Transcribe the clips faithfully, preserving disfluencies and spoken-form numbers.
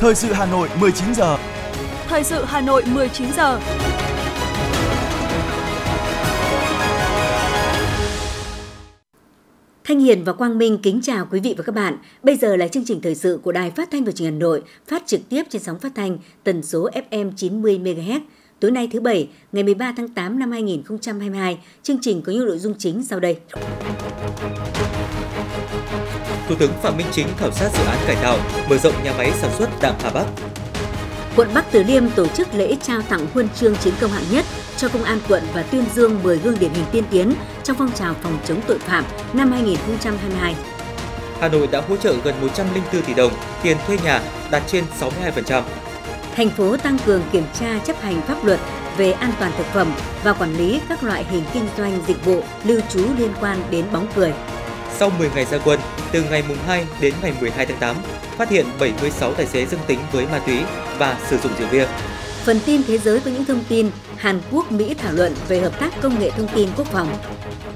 Thời sự Hà Nội mười chín giờ. Thời sự Hà Nội mười chín giờ. Thanh Hiền và Quang Minh kính chào quý vị và các bạn. Bây giờ là chương trình thời sự của Đài Phát thanh và Truyền hình Hà Nội, phát trực tiếp trên sóng phát thanh tần số ép em chín mươi mê ga héc. Tối nay thứ Bảy, ngày mười ba tháng tám năm hai nghìn không trăm hai mươi hai, chương trình có những nội dung chính sau đây. Thủ tướng Phạm Minh Chính khảo sát dự án cải tạo, mở rộng nhà máy sản xuất đạm Hà Bắc. Quận Bắc Từ Liêm tổ chức lễ trao tặng huân chương chiến công hạng nhất cho Công an quận và tuyên dương mười gương điển hình tiên tiến trong phong trào phòng chống tội phạm năm hai nghìn không trăm hai mươi hai. Hà Nội đã hỗ trợ gần một trăm lẻ bốn tỷ đồng tiền thuê nhà, đạt trên sáu mươi hai phần trăm. Thành phố tăng cường kiểm tra chấp hành pháp luật về an toàn thực phẩm và quản lý các loại hình kinh doanh dịch vụ lưu trú liên quan đến bóng cười. Sau mười ngày ra quân, từ ngày mùng hai đến ngày mười hai tháng tám, phát hiện bảy mươi sáu tài xế dương tính với ma túy và sử dụng rượu bia. Phần tin thế giới với những thông tin Hàn Quốc, Mỹ thảo luận về hợp tác công nghệ thông tin quốc phòng.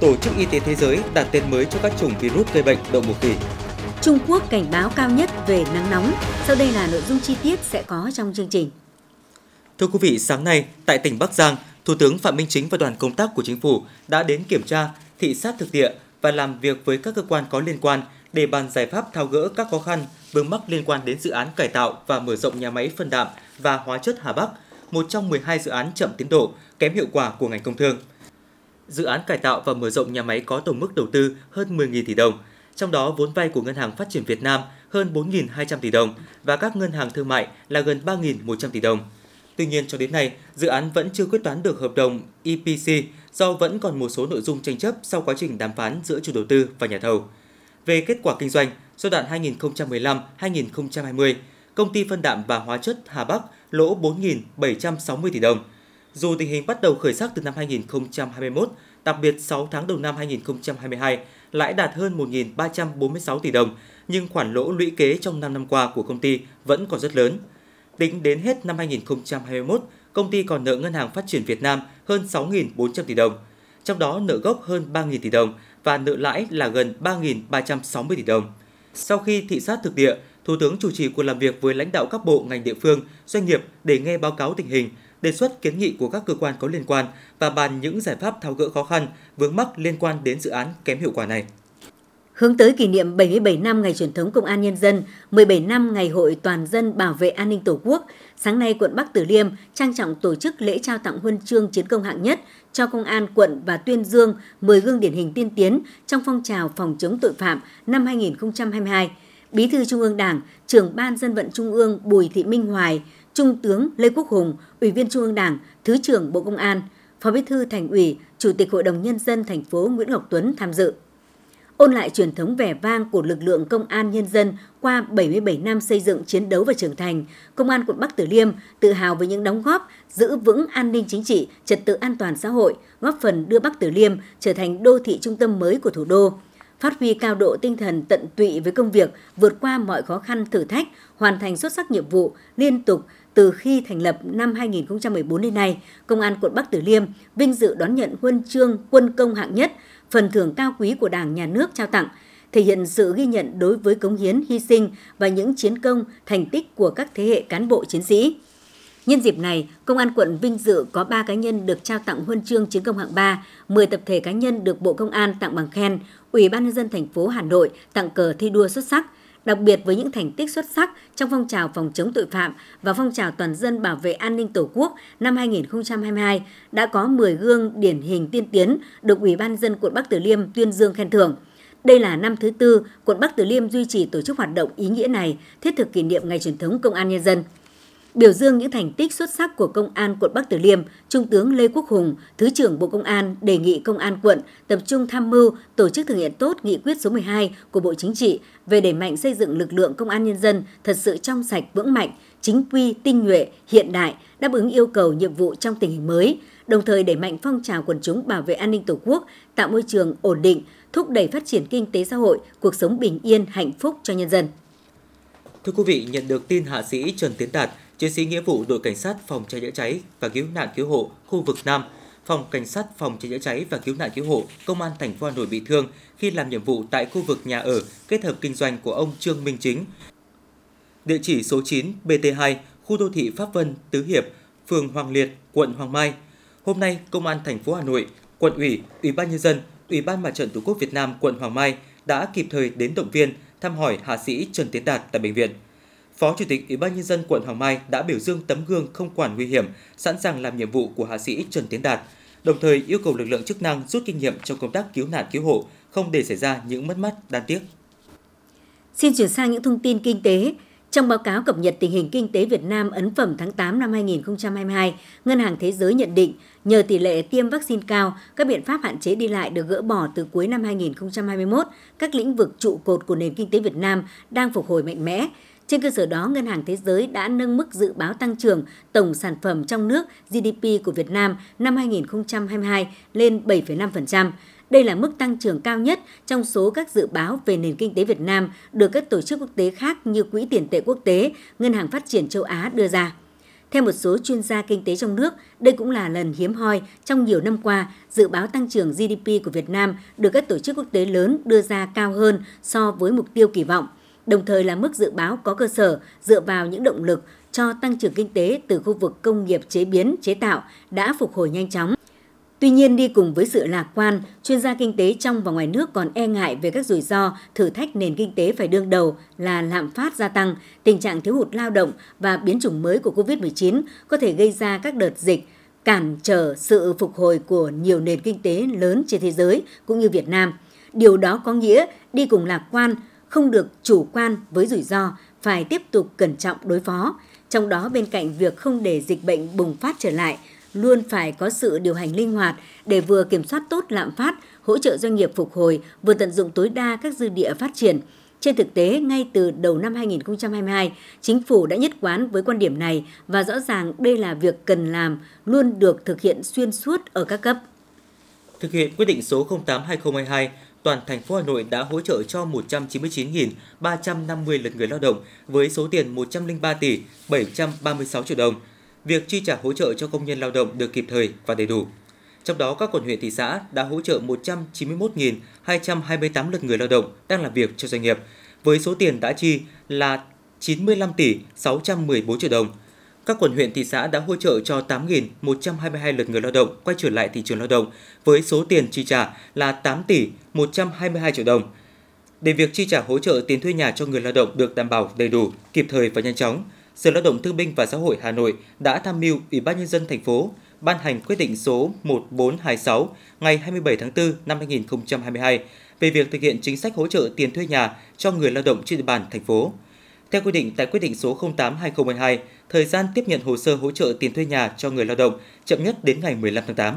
Tổ chức Y tế Thế giới đặt tên mới cho các chủng virus gây bệnh đậu mùa khỉ. Trung Quốc cảnh báo cao nhất về nắng nóng. Sau đây là nội dung chi tiết sẽ có trong chương trình. Thưa quý vị, sáng nay tại tỉnh Bắc Giang, Thủ tướng Phạm Minh Chính và đoàn công tác của Chính phủ đã đến kiểm tra, thị sát thực địa và làm việc với các cơ quan có liên quan để bàn giải pháp tháo gỡ các khó khăn, vướng mắc liên quan đến dự án cải tạo và mở rộng nhà máy phân đạm và hóa chất Hà Bắc, một trong mười hai dự án chậm tiến độ, kém hiệu quả của ngành công thương. Dự án cải tạo và mở rộng nhà máy có tổng mức đầu tư hơn mười nghìn tỷ đồng, trong đó vốn vay của Ngân hàng Phát triển Việt Nam hơn bốn nghìn hai trăm tỷ đồng và các ngân hàng thương mại là gần ba nghìn một trăm tỷ đồng. Tuy nhiên, cho đến nay, dự án vẫn chưa quyết toán được hợp đồng E P C do vẫn còn một số nội dung tranh chấp sau quá trình đàm phán giữa chủ đầu tư và nhà thầu. Về kết quả kinh doanh, giai đoạn hai nghìn không trăm mười lăm đến hai nghìn không trăm hai mươi, công ty phân đạm và hóa chất Hà Bắc lỗ bốn nghìn bảy trăm sáu mươi tỷ đồng. Dù tình hình bắt đầu khởi sắc từ năm hai nghìn không trăm hai mươi mốt, đặc biệt sáu tháng đầu năm hai nghìn không trăm hai mươi hai, lãi đạt hơn một nghìn ba trăm bốn mươi sáu tỷ đồng, nhưng khoản lỗ lũy kế trong năm năm qua của công ty vẫn còn rất lớn. Tính đến hết năm hai nghìn không trăm hai mươi mốt, công ty còn nợ Ngân hàng Phát triển Việt Nam hơn sáu nghìn bốn trăm tỷ đồng, trong đó nợ gốc hơn ba nghìn tỷ đồng và nợ lãi là gần ba nghìn ba trăm sáu mươi tỷ đồng. Sau khi thị sát thực địa, Thủ tướng chủ trì cuộc làm việc với lãnh đạo các bộ ngành địa phương, doanh nghiệp để nghe báo cáo tình hình, đề xuất kiến nghị của các cơ quan có liên quan và bàn những giải pháp tháo gỡ khó khăn, vướng mắc liên quan đến dự án kém hiệu quả này. Hướng tới kỷ niệm bảy mươi bảy năm ngày truyền thống Công an Nhân dân, mười bảy năm ngày hội toàn dân bảo vệ an ninh Tổ quốc, sáng nay quận Bắc Từ Liêm trang trọng tổ chức lễ trao tặng huân chương chiến công hạng nhất cho Công an quận và tuyên dương mười gương điển hình tiên tiến trong phong trào phòng chống tội phạm năm hai nghìn không trăm hai mươi hai. Bí thư Trung ương Đảng, trưởng Ban Dân vận Trung ương Bùi Thị Minh Hoài, Trung tướng Lê Quốc Hùng, Ủy viên Trung ương Đảng, Thứ trưởng Bộ Công an, Phó Bí thư Thành ủy, Chủ tịch Hội đồng Nhân dân thành phố Nguyễn Ngọc Tuấn tham dự. Ôn lại truyền thống vẻ vang của lực lượng Công an Nhân dân qua bảy mươi bảy năm xây dựng, chiến đấu và trưởng thành, Công an quận Bắc Từ Liêm tự hào với những đóng góp giữ vững an ninh chính trị, trật tự an toàn xã hội, góp phần đưa Bắc Từ Liêm trở thành đô thị trung tâm mới của thủ đô. Phát huy cao độ tinh thần tận tụy với công việc, vượt qua mọi khó khăn thử thách, hoàn thành xuất sắc nhiệm vụ liên tục từ khi thành lập năm hai nghìn không trăm mười bốn đến nay, Công an quận Bắc Từ Liêm vinh dự đón nhận huân chương quân công hạng nhất, phần thưởng cao quý của Đảng, Nhà nước trao tặng, thể hiện sự ghi nhận đối với cống hiến, hy sinh và những chiến công, thành tích của các thế hệ cán bộ chiến sĩ. Nhân dịp này, Công an quận vinh dự có ba cá nhân được trao tặng huân chương chiến công hạng ba, mười tập thể cá nhân được Bộ Công an tặng bằng khen, Ủy ban Nhân dân thành phố Hà Nội tặng cờ thi đua xuất sắc. Đặc biệt với những thành tích xuất sắc trong phong trào phòng chống tội phạm và phong trào toàn dân bảo vệ an ninh Tổ quốc năm hai nghìn không trăm hai mươi hai, đã có mười gương điển hình tiên tiến được Ủy ban Nhân dân quận Bắc Từ Liêm tuyên dương khen thưởng. Đây là năm thứ tư quận Bắc Từ Liêm duy trì tổ chức hoạt động ý nghĩa này, thiết thực kỷ niệm ngày truyền thống Công an Nhân dân. Biểu dương những thành tích xuất sắc của Công an quận Bắc Từ Liêm, Trung tướng Lê Quốc Hùng, Thứ trưởng Bộ Công an đề nghị Công an quận tập trung tham mưu, tổ chức thực hiện tốt nghị quyết số mười hai của Bộ Chính trị về đẩy mạnh xây dựng lực lượng Công an Nhân dân thật sự trong sạch, vững mạnh, chính quy, tinh nhuệ, hiện đại, đáp ứng yêu cầu nhiệm vụ trong tình hình mới, đồng thời đẩy mạnh phong trào quần chúng bảo vệ an ninh Tổ quốc, tạo môi trường ổn định, thúc đẩy phát triển kinh tế xã hội, cuộc sống bình yên, hạnh phúc cho nhân dân. Thưa quý vị, nhận được tin hạ sĩ Trần Tiến Đạt, chiến sĩ nghĩa vụ đội cảnh sát phòng cháy chữa cháy và cứu nạn cứu hộ khu vực Nam, phòng cảnh sát phòng cháy chữa cháy và cứu nạn cứu hộ Công an thành phố Hà Nội bị thương khi làm nhiệm vụ tại khu vực nhà ở kết hợp kinh doanh của ông Trương Minh Chính. địa chỉ số chín bê tê hai, khu đô thị Pháp Vân, Tứ Hiệp, phường Hoàng Liệt, quận Hoàng Mai. Hôm nay, Công an thành phố Hà Nội, Quận ủy, Ủy ban Nhân dân, Ủy ban Mặt trận Tổ quốc Việt Nam quận Hoàng Mai đã kịp thời đến động viên, thăm hỏi hạ sĩ Trần Tiến Đạt tại bệnh viện. Phó Chủ tịch Ủy ban Nhân dân quận Hoàng Mai đã biểu dương tấm gương không quản nguy hiểm, sẵn sàng làm nhiệm vụ của hạ sĩ Trần Tiến Đạt, đồng thời yêu cầu lực lượng chức năng rút kinh nghiệm trong công tác cứu nạn cứu hộ, không để xảy ra những mất mát đáng tiếc. Xin chuyển sang những thông tin kinh tế. Trong báo cáo cập nhật tình hình kinh tế Việt Nam ấn phẩm tháng tám năm hai nghìn không trăm hai mươi hai, Ngân hàng Thế giới nhận định nhờ tỷ lệ tiêm vaccine cao, các biện pháp hạn chế đi lại được gỡ bỏ từ cuối năm hai nghìn không trăm hai mươi mốt, các lĩnh vực trụ cột của nền kinh tế Việt Nam đang phục hồi mạnh mẽ. Trên cơ sở đó, Ngân hàng Thế giới đã nâng mức dự báo tăng trưởng tổng sản phẩm trong nước giê đê pê của Việt Nam năm hai nghìn không trăm hai mươi hai lên bảy phẩy năm phần trăm. Đây là mức tăng trưởng cao nhất trong số các dự báo về nền kinh tế Việt Nam được các tổ chức quốc tế khác như Quỹ tiền tệ quốc tế, Ngân hàng Phát triển châu Á đưa ra. Theo một số chuyên gia kinh tế trong nước, đây cũng là lần hiếm hoi trong nhiều năm qua dự báo tăng trưởng giê đê pê của Việt Nam được các tổ chức quốc tế lớn đưa ra cao hơn so với mục tiêu kỳ vọng, đồng thời là mức dự báo có cơ sở dựa vào những động lực cho tăng trưởng kinh tế từ khu vực công nghiệp chế biến, chế tạo đã phục hồi nhanh chóng. Tuy nhiên, đi cùng với sự lạc quan, chuyên gia kinh tế trong và ngoài nước còn e ngại về các rủi ro, thử thách nền kinh tế phải đương đầu là lạm phát gia tăng, tình trạng thiếu hụt lao động và biến chủng mới của Covid mười chín có thể gây ra các đợt dịch, cản trở sự phục hồi của nhiều nền kinh tế lớn trên thế giới cũng như Việt Nam. Điều đó có nghĩa đi cùng lạc quan, không được chủ quan với rủi ro, phải tiếp tục cẩn trọng đối phó. Trong đó, bên cạnh việc không để dịch bệnh bùng phát trở lại, luôn phải có sự điều hành linh hoạt để vừa kiểm soát tốt lạm phát, hỗ trợ doanh nghiệp phục hồi, vừa tận dụng tối đa các dư địa phát triển. Trên thực tế, ngay từ đầu năm hai nghìn không trăm hai mươi hai, Chính phủ đã nhất quán với quan điểm này và rõ ràng đây là việc cần làm, luôn được thực hiện xuyên suốt ở các cấp. Thực hiện quyết định số không tám trên hai nghìn không trăm hai mươi hai, toàn thành phố Hà Nội đã hỗ trợ cho một trăm chín mươi chín nghìn ba trăm năm mươi lượt người lao động với số tiền một trăm lẻ ba tỷ bảy trăm ba mươi sáu triệu đồng. Việc chi trả hỗ trợ cho công nhân lao động được kịp thời và đầy đủ. Trong đó, các quận huyện thị xã đã hỗ trợ một trăm chín mươi mốt nghìn hai trăm hai mươi tám lượt người lao động đang làm việc cho doanh nghiệp, với số tiền đã chi là chín mươi lăm tỷ sáu trăm mười bốn triệu đồng. Các quận huyện thị xã đã hỗ trợ cho tám nghìn một trăm hai mươi hai lượt người lao động quay trở lại thị trường lao động, với số tiền chi trả là tám tỷ một trăm hai mươi hai triệu đồng. Để việc chi trả hỗ trợ tiền thuê nhà cho người lao động được đảm bảo đầy đủ, kịp thời và nhanh chóng, Sở Lao động Thương binh và Xã hội Hà Nội đã tham mưu Ủy ban Nhân dân thành phố ban hành quyết định số một nghìn bốn trăm hai mươi sáu ngày hai mươi bảy tháng tư năm hai nghìn không trăm hai mươi hai về việc thực hiện chính sách hỗ trợ tiền thuê nhà cho người lao động trên địa bàn thành phố. Theo quy định tại quyết định số không tám trên hai nghìn không trăm hai mươi hai, thời gian tiếp nhận hồ sơ hỗ trợ tiền thuê nhà cho người lao động chậm nhất đến ngày mười lăm tháng tám.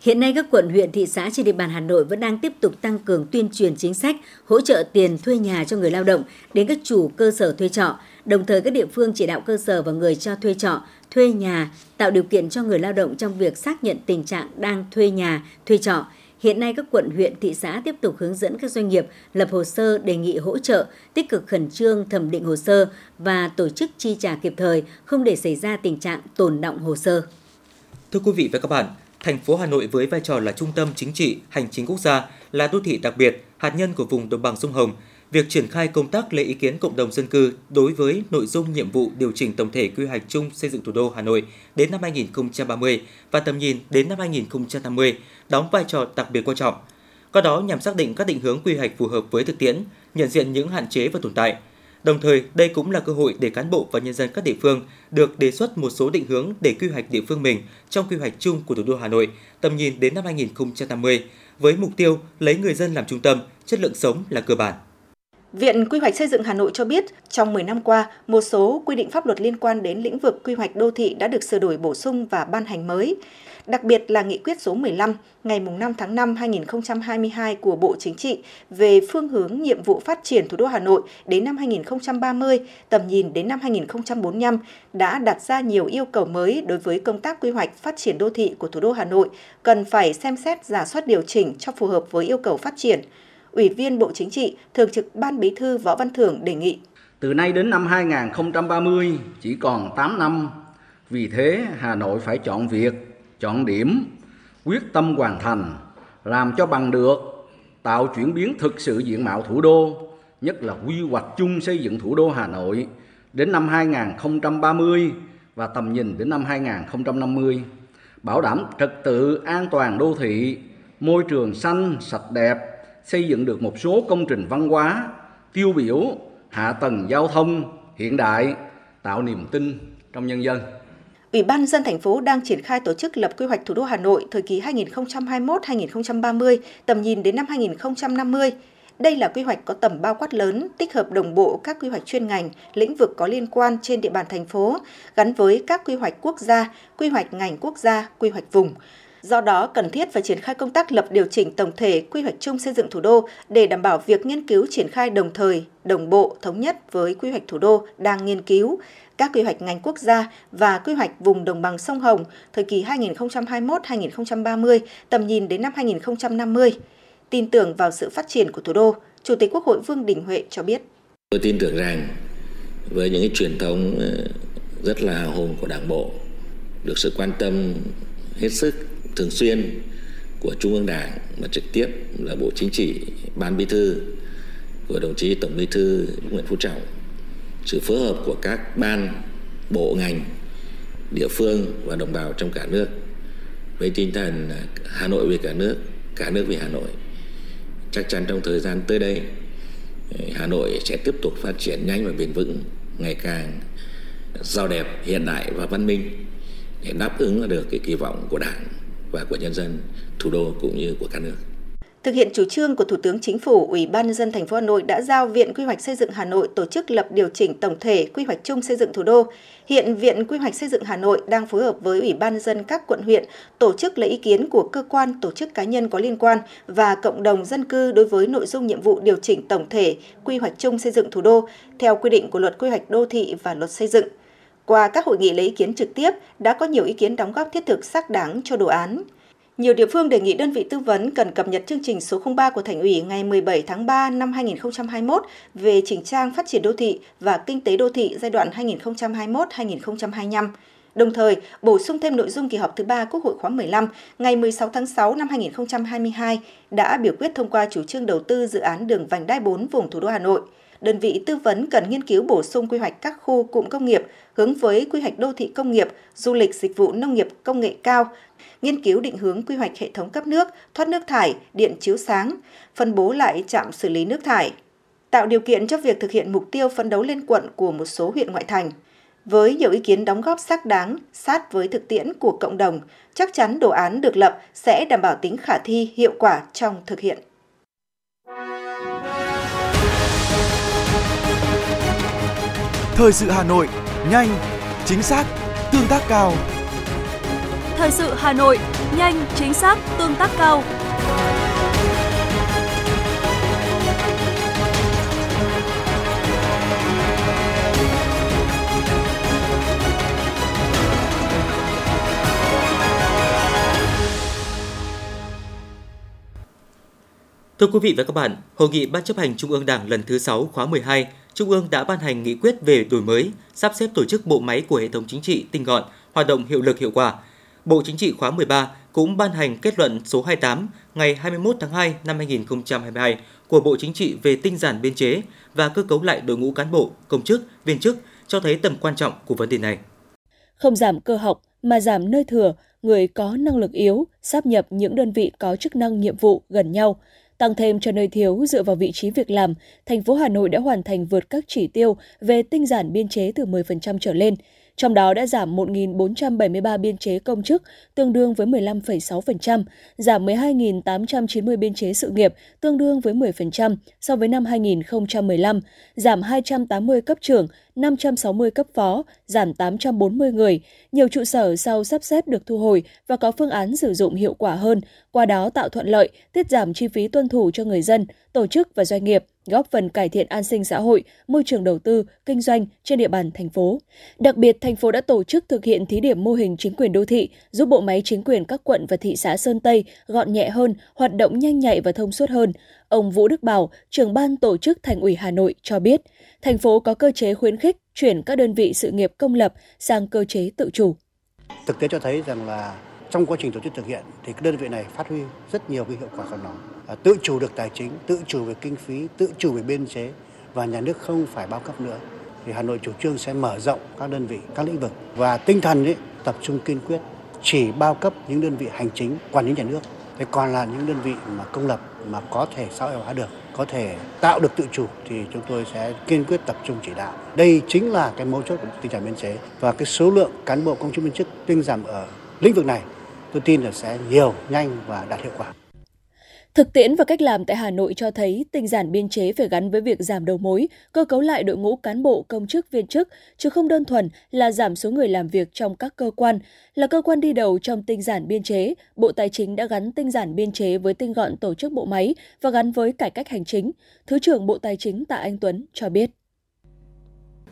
Hiện nay, các quận, huyện, thị xã trên địa bàn Hà Nội vẫn đang tiếp tục tăng cường tuyên truyền chính sách hỗ trợ tiền thuê nhà cho người lao động đến các chủ cơ sở thuê trọ. Đồng thời, các địa phương chỉ đạo cơ sở và người cho thuê trọ, thuê nhà, tạo điều kiện cho người lao động trong việc xác nhận tình trạng đang thuê nhà, thuê trọ. Hiện nay, các quận, huyện, thị xã tiếp tục hướng dẫn các doanh nghiệp lập hồ sơ đề nghị hỗ trợ, tích cực khẩn trương thẩm định hồ sơ và tổ chức chi trả kịp thời, không để xảy ra tình trạng tồn đọng hồ sơ. Thưa quý vị và các bạn, thành phố Hà Nội với vai trò là trung tâm chính trị, hành chính quốc gia, là đô thị đặc biệt, hạt nhân của vùng đồng bằng sông Hồng, việc triển khai công tác lấy ý kiến cộng đồng dân cư đối với nội dung nhiệm vụ điều chỉnh tổng thể quy hoạch chung xây dựng thủ đô Hà Nội đến năm hai nghìn không trăm ba mươi và tầm nhìn đến năm hai nghìn không trăm năm mươi đóng vai trò đặc biệt quan trọng. Qua đó nhằm xác định các định hướng quy hoạch phù hợp với thực tiễn, nhận diện những hạn chế và tồn tại. Đồng thời, đây cũng là cơ hội để cán bộ và nhân dân các địa phương được đề xuất một số định hướng để quy hoạch địa phương mình trong quy hoạch chung của thủ đô Hà Nội tầm nhìn đến năm hai nghìn không trăm năm mươi, với mục tiêu lấy người dân làm trung tâm, chất lượng sống là cơ bản. Viện Quy hoạch Xây dựng Hà Nội cho biết, trong mười năm qua, một số quy định pháp luật liên quan đến lĩnh vực quy hoạch đô thị đã được sửa đổi bổ sung và ban hành mới. Đặc biệt là Nghị quyết số mười lăm ngày năm tháng năm năm hai nghìn không trăm hai mươi hai của Bộ Chính trị về phương hướng nhiệm vụ phát triển thủ đô Hà Nội đến năm hai nghìn không trăm ba mươi, tầm nhìn đến năm hai nghìn không trăm bốn mươi lăm đã đặt ra nhiều yêu cầu mới đối với công tác quy hoạch phát triển đô thị của thủ đô Hà Nội, cần phải xem xét rà soát điều chỉnh cho phù hợp với yêu cầu phát triển. Ủy viên Bộ Chính trị, Thường trực Ban Bí thư Võ Văn Thưởng đề nghị. Từ nay đến năm hai nghìn không trăm ba mươi, chỉ còn tám năm. Vì thế, Hà Nội phải chọn việc, chọn điểm, quyết tâm hoàn thành, làm cho bằng được, tạo chuyển biến thực sự diện mạo thủ đô, nhất là quy hoạch chung xây dựng thủ đô Hà Nội đến năm hai nghìn không trăm ba mươi và tầm nhìn đến năm hai nghìn không trăm năm mươi, bảo đảm trật tự an toàn đô thị, môi trường xanh, sạch đẹp, xây dựng được một số công trình văn hóa tiêu biểu, hạ tầng giao thông hiện đại, tạo niềm tin trong nhân dân. Ủy ban nhân dân thành phố đang triển khai tổ chức lập quy hoạch thủ đô Hà Nội thời kỳ hai nghìn không trăm hai mươi mốt đến hai nghìn không trăm ba mươi, tầm nhìn đến năm hai nghìn không trăm năm mươi. Đây là quy hoạch có tầm bao quát lớn, tích hợp đồng bộ các quy hoạch chuyên ngành, lĩnh vực có liên quan trên địa bàn thành phố, gắn với các quy hoạch quốc gia, quy hoạch ngành quốc gia, quy hoạch vùng. Do đó, cần thiết phải triển khai công tác lập điều chỉnh tổng thể quy hoạch chung xây dựng thủ đô để đảm bảo việc nghiên cứu triển khai đồng thời, đồng bộ, thống nhất với quy hoạch thủ đô đang nghiên cứu, các quy hoạch ngành quốc gia và quy hoạch vùng đồng bằng sông Hồng thời kỳ hai nghìn không trăm hai mươi mốt đến hai nghìn không trăm ba mươi, tầm nhìn đến năm hai nghìn không trăm năm mươi. Tin tưởng vào sự phát triển của thủ đô, Chủ tịch Quốc hội Vương Đình Huệ cho biết. Tôi tin tưởng rằng với những cái truyền thống rất là hào hùng của Đảng bộ, được sự quan tâm hết sức thường xuyên của Trung ương Đảng mà trực tiếp là Bộ Chính trị, Ban Bí thư của đồng chí Tổng Bí thư Nguyễn Phú Trọng, sự phối hợp của các ban, bộ ngành, địa phương và đồng bào trong cả nước với tinh thần Hà Nội vì cả nước, cả nước vì Hà Nội. Chắc chắn trong thời gian tới đây, Hà Nội sẽ tiếp tục phát triển nhanh và bền vững, ngày càng giàu đẹp, hiện đại và văn minh để đáp ứng được cái kỳ vọng của Đảng và của nhân dân thủ đô cũng như của cả nước. Thực hiện chủ trương của Thủ tướng Chính phủ, Ủy ban nhân dân thành phố Hà Nội đã giao Viện Quy hoạch xây dựng Hà Nội tổ chức lập điều chỉnh tổng thể quy hoạch chung xây dựng thủ đô. Hiện Viện Quy hoạch xây dựng Hà Nội đang phối hợp với Ủy ban nhân dân các quận huyện tổ chức lấy ý kiến của cơ quan, tổ chức cá nhân có liên quan và cộng đồng dân cư đối với nội dung nhiệm vụ điều chỉnh tổng thể quy hoạch chung xây dựng thủ đô theo quy định của Luật Quy hoạch đô thị và Luật Xây dựng. Qua các hội nghị lấy ý kiến trực tiếp đã có nhiều ý kiến đóng góp thiết thực xác đáng cho đồ án. Nhiều địa phương đề nghị đơn vị tư vấn cần cập nhật chương trình số không ba của Thành ủy ngày mười bảy tháng ba năm hai nghìn không trăm hai mươi mốt về chỉnh trang phát triển đô thị và kinh tế đô thị giai đoạn hai nghìn không trăm hai mươi mốt đến hai nghìn không trăm hai mươi lăm, đồng thời bổ sung thêm nội dung kỳ họp thứ ba Quốc hội khóa mười lăm ngày mười sáu tháng sáu năm hai nghìn không trăm hai mươi hai đã biểu quyết thông qua chủ trương đầu tư dự án đường vành đai bốn vùng thủ đô Hà Nội. Đơn vị tư vấn cần nghiên cứu bổ sung quy hoạch các khu cụm công nghiệp hướng với quy hoạch đô thị công nghiệp, du lịch dịch vụ nông nghiệp công nghệ cao, nghiên cứu định hướng quy hoạch hệ thống cấp nước, thoát nước thải, điện chiếu sáng, phân bố lại trạm xử lý nước thải, tạo điều kiện cho việc thực hiện mục tiêu phấn đấu lên quận của một số huyện ngoại thành. Với nhiều ý kiến đóng góp xác đáng, sát với thực tiễn của cộng đồng, chắc chắn đồ án được lập sẽ đảm bảo tính khả thi, hiệu quả trong thực hiện. Thời sự Hà Nội, nhanh, chính xác, tương tác cao. Thời sự Hà Nội, nhanh, chính xác, tương tác cao. Thưa quý vị và các bạn, Hội nghị Ban chấp hành Trung ương Đảng lần thứ sáu khóa mười hai, Trung ương đã ban hành nghị quyết về đổi mới, sắp xếp tổ chức bộ máy của hệ thống chính trị tinh gọn, hoạt động hiệu lực hiệu quả. Bộ Chính trị khóa mười ba cũng ban hành kết luận số hai mươi tám ngày hai mươi mốt tháng hai năm hai nghìn không trăm hai mươi hai của Bộ Chính trị về tinh giản biên chế và cơ cấu lại đội ngũ cán bộ, công chức, viên chức, cho thấy tầm quan trọng của vấn đề này. Không giảm cơ học mà giảm nơi thừa, người có năng lực yếu, sáp nhập những đơn vị có chức năng nhiệm vụ gần nhau, tăng thêm cho nơi thiếu dựa vào vị trí việc làm, thành phố Hà Nội đã hoàn thành vượt các chỉ tiêu về tinh giản biên chế từ mười phần trăm trở lên. Trong đó đã giảm một nghìn bốn trăm bảy mươi ba biên chế công chức, tương đương với mười lăm phẩy sáu phần trăm, giảm mười hai nghìn tám trăm chín mươi biên chế sự nghiệp, tương đương với mười phần trăm so với năm hai nghìn không trăm mười lăm, giảm hai trăm tám mươi cấp trưởng, năm trăm sáu mươi cấp phó, giảm tám trăm bốn mươi người. Nhiều trụ sở sau sắp xếp được thu hồi và có phương án sử dụng hiệu quả hơn, qua đó tạo thuận lợi, tiết giảm chi phí tuân thủ cho người dân, tổ chức và doanh nghiệp, góp phần cải thiện an sinh xã hội, môi trường đầu tư, kinh doanh trên địa bàn thành phố. Đặc biệt, thành phố đã tổ chức thực hiện thí điểm mô hình chính quyền đô thị, giúp bộ máy chính quyền các quận và thị xã Sơn Tây gọn nhẹ hơn, hoạt động nhanh nhạy và thông suốt hơn. Ông Vũ Đức Bảo, trưởng ban tổ chức Thành ủy Hà Nội cho biết, thành phố có cơ chế khuyến khích chuyển các đơn vị sự nghiệp công lập sang cơ chế tự chủ. Thực tế cho thấy rằng là trong quá trình tổ chức thực hiện thì các đơn vị này phát huy rất nhiều cái hiệu quả của nó. À, tự chủ được tài chính, tự chủ về kinh phí, tự chủ về biên chế và nhà nước không phải bao cấp nữa. thì Hà Nội chủ trương sẽ mở rộng các đơn vị, các lĩnh vực và tinh thần ấy, tập trung kiên quyết chỉ bao cấp những đơn vị hành chính, quản lý nhà nước. Thế còn là những đơn vị mà công lập mà có thể xã hội hóa được, có thể tạo được tự chủ thì chúng tôi sẽ kiên quyết tập trung chỉ đạo. Đây chính là cái mấu chốt của tinh giản biên chế và cái số lượng cán bộ công chức viên chức tinh giảm ở lĩnh vực này tôi tin là sẽ nhiều, nhanh và đạt hiệu quả. Thực tiễn và cách làm tại Hà Nội cho thấy tinh giản biên chế phải gắn với việc giảm đầu mối, cơ cấu lại đội ngũ cán bộ công chức viên chức, chứ không đơn thuần là giảm số người làm việc trong các cơ quan. Là cơ quan đi đầu trong tinh giản biên chế, Bộ Tài chính đã gắn tinh giản biên chế với tinh gọn tổ chức bộ máy và gắn với cải cách hành chính. Thứ trưởng Bộ Tài chính Tạ Anh Tuấn cho biết.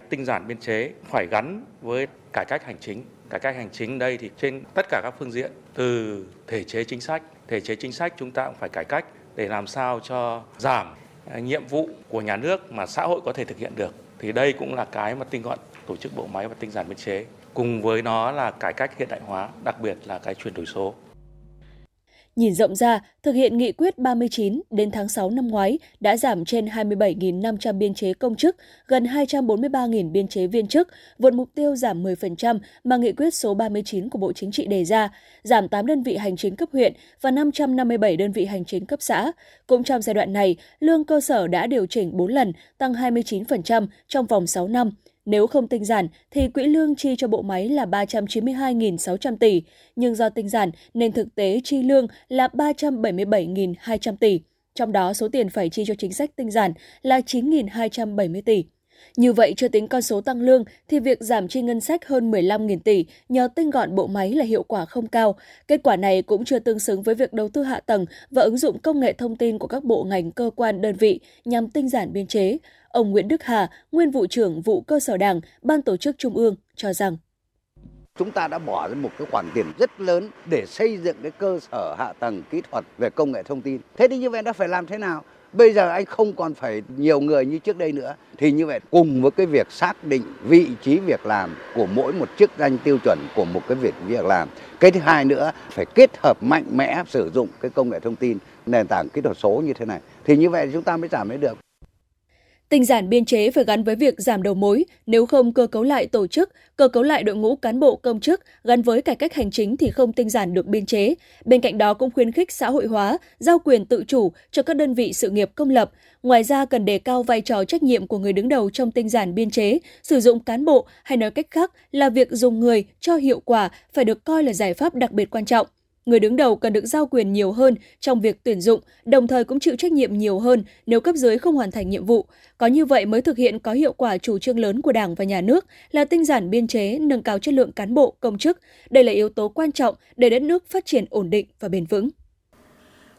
Tinh giản biên chế phải gắn với cải cách hành chính. Cải cách hành chính đây thì trên tất cả các phương diện, từ thể chế chính sách, thể chế chính sách chúng ta cũng phải cải cách để làm sao cho giảm nhiệm vụ của nhà nước mà xã hội có thể thực hiện được. Thì đây cũng là cái mà tinh gọn tổ chức bộ máy và tinh giản biên chế. Cùng với nó là cải cách hiện đại hóa, đặc biệt là cái chuyển đổi số. Nhìn rộng ra, thực hiện nghị quyết ba mươi chín đến tháng sáu năm ngoái đã giảm trên hai mươi bảy nghìn năm trăm biên chế công chức, gần hai trăm bốn mươi ba nghìn biên chế viên chức, vượt mục tiêu giảm mười phần trăm mà nghị quyết số ba mươi chín của Bộ Chính trị đề ra, giảm tám đơn vị hành chính cấp huyện và năm trăm năm mươi bảy đơn vị hành chính cấp xã. Cũng trong giai đoạn này, lương cơ sở đã điều chỉnh bốn lần, tăng hai mươi chín phần trăm trong vòng sáu năm. Nếu không tinh giản thì quỹ lương chi cho bộ máy là ba trăm chín mươi hai nghìn sáu trăm tỷ, nhưng do tinh giản nên thực tế chi lương là ba trăm bảy mươi bảy nghìn hai trăm tỷ, trong đó số tiền phải chi cho chính sách tinh giản là chín nghìn hai trăm bảy mươi tỷ. Như vậy chưa tính con số tăng lương thì việc giảm chi ngân sách hơn mười lăm nghìn tỷ nhờ tinh gọn bộ máy là hiệu quả không cao. Kết quả này cũng chưa tương xứng với việc đầu tư hạ tầng và ứng dụng công nghệ thông tin của các bộ ngành, cơ quan, đơn vị nhằm tinh giản biên chế. Ông Nguyễn Đức Hà, nguyên vụ trưởng vụ cơ sở Đảng, Ban Tổ chức Trung ương cho rằng chúng ta đã bỏ ra một cái khoản tiền rất lớn để xây dựng cái cơ sở hạ tầng kỹ thuật về công nghệ thông tin. Thế thì như vậy đã phải làm thế nào? Bây giờ anh không còn phải nhiều người như trước đây nữa. Thì như vậy cùng với cái việc xác định vị trí việc làm của mỗi một chức danh tiêu chuẩn của một cái việc việc làm. Cái thứ hai nữa phải kết hợp mạnh mẽ sử dụng cái công nghệ thông tin, nền tảng kỹ thuật số như thế này. Thì như vậy chúng ta mới giảm mới được. Tinh giản biên chế phải gắn với việc giảm đầu mối, nếu không cơ cấu lại tổ chức, cơ cấu lại đội ngũ cán bộ công chức gắn với cải cách hành chính thì không tinh giản được biên chế. Bên cạnh đó cũng khuyến khích xã hội hóa, giao quyền tự chủ cho các đơn vị sự nghiệp công lập. Ngoài ra cần đề cao vai trò trách nhiệm của người đứng đầu trong tinh giản biên chế, sử dụng cán bộ hay nói cách khác là việc dùng người cho hiệu quả phải được coi là giải pháp đặc biệt quan trọng. Người đứng đầu cần được giao quyền nhiều hơn trong việc tuyển dụng, đồng thời cũng chịu trách nhiệm nhiều hơn nếu cấp dưới không hoàn thành nhiệm vụ. Có như vậy mới thực hiện có hiệu quả chủ trương lớn của Đảng và Nhà nước là tinh giản biên chế, nâng cao chất lượng cán bộ, công chức. Đây là yếu tố quan trọng để đất nước phát triển ổn định và bền vững.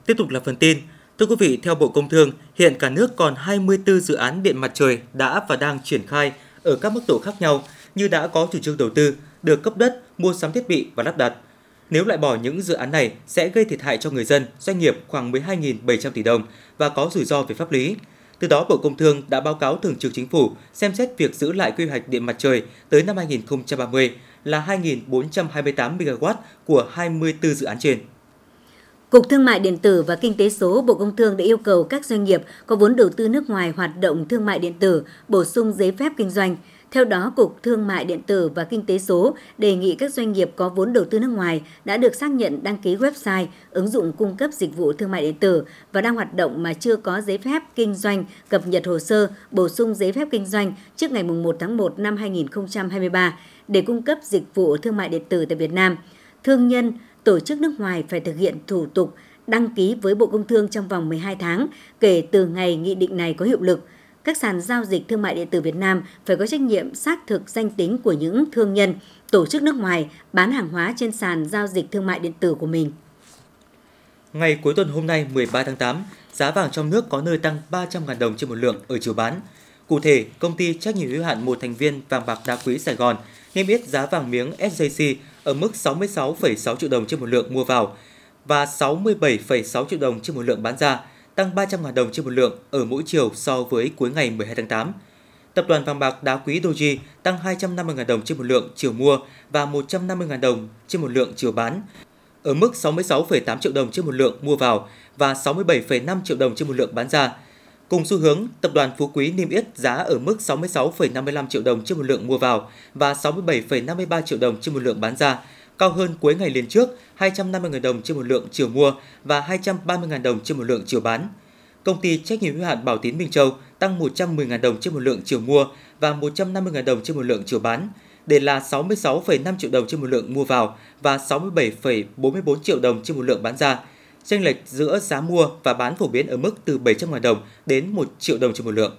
Tiếp tục là phần tin. Thưa quý vị, theo Bộ Công Thương, hiện cả nước còn hai mươi tư dự án điện mặt trời đã và đang triển khai ở các mức độ khác nhau như đã có chủ trương đầu tư, được cấp đất, mua sắm thiết bị và lắp đặt. Nếu loại bỏ những dự án này sẽ gây thiệt hại cho người dân, doanh nghiệp khoảng mười hai nghìn bảy trăm tỷ đồng và có rủi ro về pháp lý. Từ đó, Bộ Công Thương đã báo cáo Thường trực Chính phủ xem xét việc giữ lại quy hoạch điện mặt trời tới năm hai không ba không là hai nghìn bốn trăm hai mươi tám mê ga oát của hai mươi tư dự án trên. Cục Thương mại Điện tử và Kinh tế số Bộ Công Thương đã yêu cầu các doanh nghiệp có vốn đầu tư nước ngoài hoạt động thương mại điện tử bổ sung giấy phép kinh doanh. Theo đó, Cục Thương mại Điện tử và Kinh tế số đề nghị các doanh nghiệp có vốn đầu tư nước ngoài đã được xác nhận đăng ký website, ứng dụng cung cấp dịch vụ thương mại điện tử và đang hoạt động mà chưa có giấy phép kinh doanh, cập nhật hồ sơ, bổ sung giấy phép kinh doanh trước ngày mùng một tháng một năm hai nghìn không trăm hai mươi ba để cung cấp dịch vụ thương mại điện tử tại Việt Nam. Thương nhân, tổ chức nước ngoài phải thực hiện thủ tục đăng ký với Bộ Công Thương trong vòng mười hai tháng kể từ ngày nghị định này có hiệu lực. Các sàn giao dịch thương mại điện tử Việt Nam phải có trách nhiệm xác thực danh tính của những thương nhân, tổ chức nước ngoài bán hàng hóa trên sàn giao dịch thương mại điện tử của mình. Ngày cuối tuần hôm nay mười ba tháng tám, giá vàng trong nước có nơi tăng ba trăm nghìn đồng trên một lượng ở chiều bán. Cụ thể, công ty trách nhiệm hữu hạn một thành viên vàng bạc đá quý Sài Gòn niêm yết giá vàng miếng ét gi xê ở mức sáu mươi sáu phẩy sáu triệu đồng trên một lượng mua vào và sáu mươi bảy phẩy sáu triệu đồng trên một lượng bán ra, tăng ba trăm nghìn đồng trên một lượng ở mỗi chiều so với cuối ngày mười hai tháng tám. Tập đoàn vàng bạc đá quý Doji tăng hai trăm năm mươi nghìn đồng trên một lượng chiều mua và một trăm năm mươi nghìn đồng trên một lượng chiều bán, ở mức sáu mươi sáu phẩy tám triệu đồng trên một lượng mua vào và sáu mươi bảy phẩy năm triệu đồng trên một lượng bán ra. Cùng xu hướng, tập đoàn Phú Quý niêm yết giá ở mức sáu mươi sáu phẩy năm mươi lăm triệu đồng trên một lượng mua vào và sáu mươi bảy phẩy năm mươi ba triệu đồng trên một lượng bán ra, cao hơn cuối ngày liền trước hai trăm năm mươi nghìn đồng trên một lượng chiều mua và hai trăm ba mươi nghìn đồng trên một lượng chiều bán. Công ty trách nhiệm hữu hạn Bảo Tín Minh Châu tăng một trăm mười nghìn đồng trên một lượng chiều mua và một trăm năm mươi nghìn đồng trên một lượng chiều bán, để là sáu mươi sáu phẩy năm triệu đồng trên một lượng mua vào và sáu mươi bảy phẩy bốn mươi bốn triệu đồng trên một lượng bán ra. Chênh lệch giữa giá mua và bán phổ biến ở mức từ bảy trăm nghìn đồng đến một triệu đồng trên một lượng.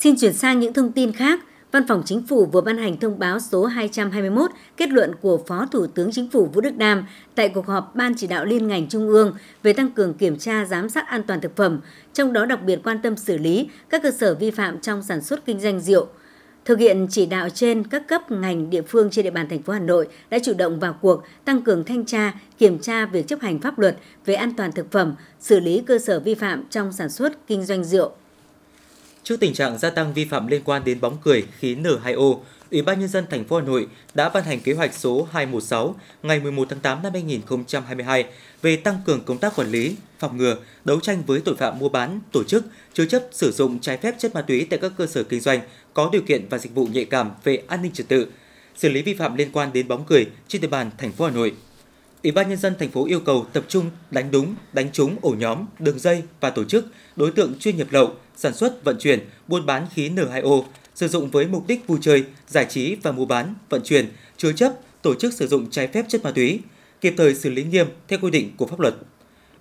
Xin chuyển sang những thông tin khác. Văn phòng Chính phủ vừa ban hành thông báo số hai trăm hai mươi mốt kết luận của Phó Thủ tướng Chính phủ Vũ Đức Đam tại cuộc họp Ban chỉ đạo liên ngành Trung ương về tăng cường kiểm tra giám sát an toàn thực phẩm, trong đó đặc biệt quan tâm xử lý các cơ sở vi phạm trong sản xuất kinh doanh rượu. Thực hiện chỉ đạo trên, các cấp ngành địa phương trên địa bàn thành phố Hà Nội đã chủ động vào cuộc tăng cường thanh tra, kiểm tra việc chấp hành pháp luật về an toàn thực phẩm, xử lý cơ sở vi phạm trong sản xuất kinh doanh rượu. Trước tình trạng gia tăng vi phạm liên quan đến bóng cười khí N hai O, Ủy ban nhân dân thành phố Hà Nội đã ban hành kế hoạch số hai trăm mười sáu ngày mười một tháng tám năm hai nghìn không trăm hai mươi hai về tăng cường công tác quản lý, phòng ngừa, đấu tranh với tội phạm mua bán, tổ chức, chứa chấp sử dụng trái phép chất ma túy tại các cơ sở kinh doanh có điều kiện và dịch vụ nhạy cảm về an ninh trật tự, xử lý vi phạm liên quan đến bóng cười trên địa bàn thành phố Hà Nội. Ủy ban nhân dân thành phố yêu cầu tập trung đánh đúng, đánh trúng ổ nhóm, đường dây và tổ chức, đối tượng chuyên nhập lậu, sản xuất, vận chuyển, buôn bán khí N hai O, sử dụng với mục đích vui chơi, giải trí và mua bán, vận chuyển, chứa chấp, tổ chức sử dụng trái phép chất ma túy, kịp thời xử lý nghiêm theo quy định của pháp luật.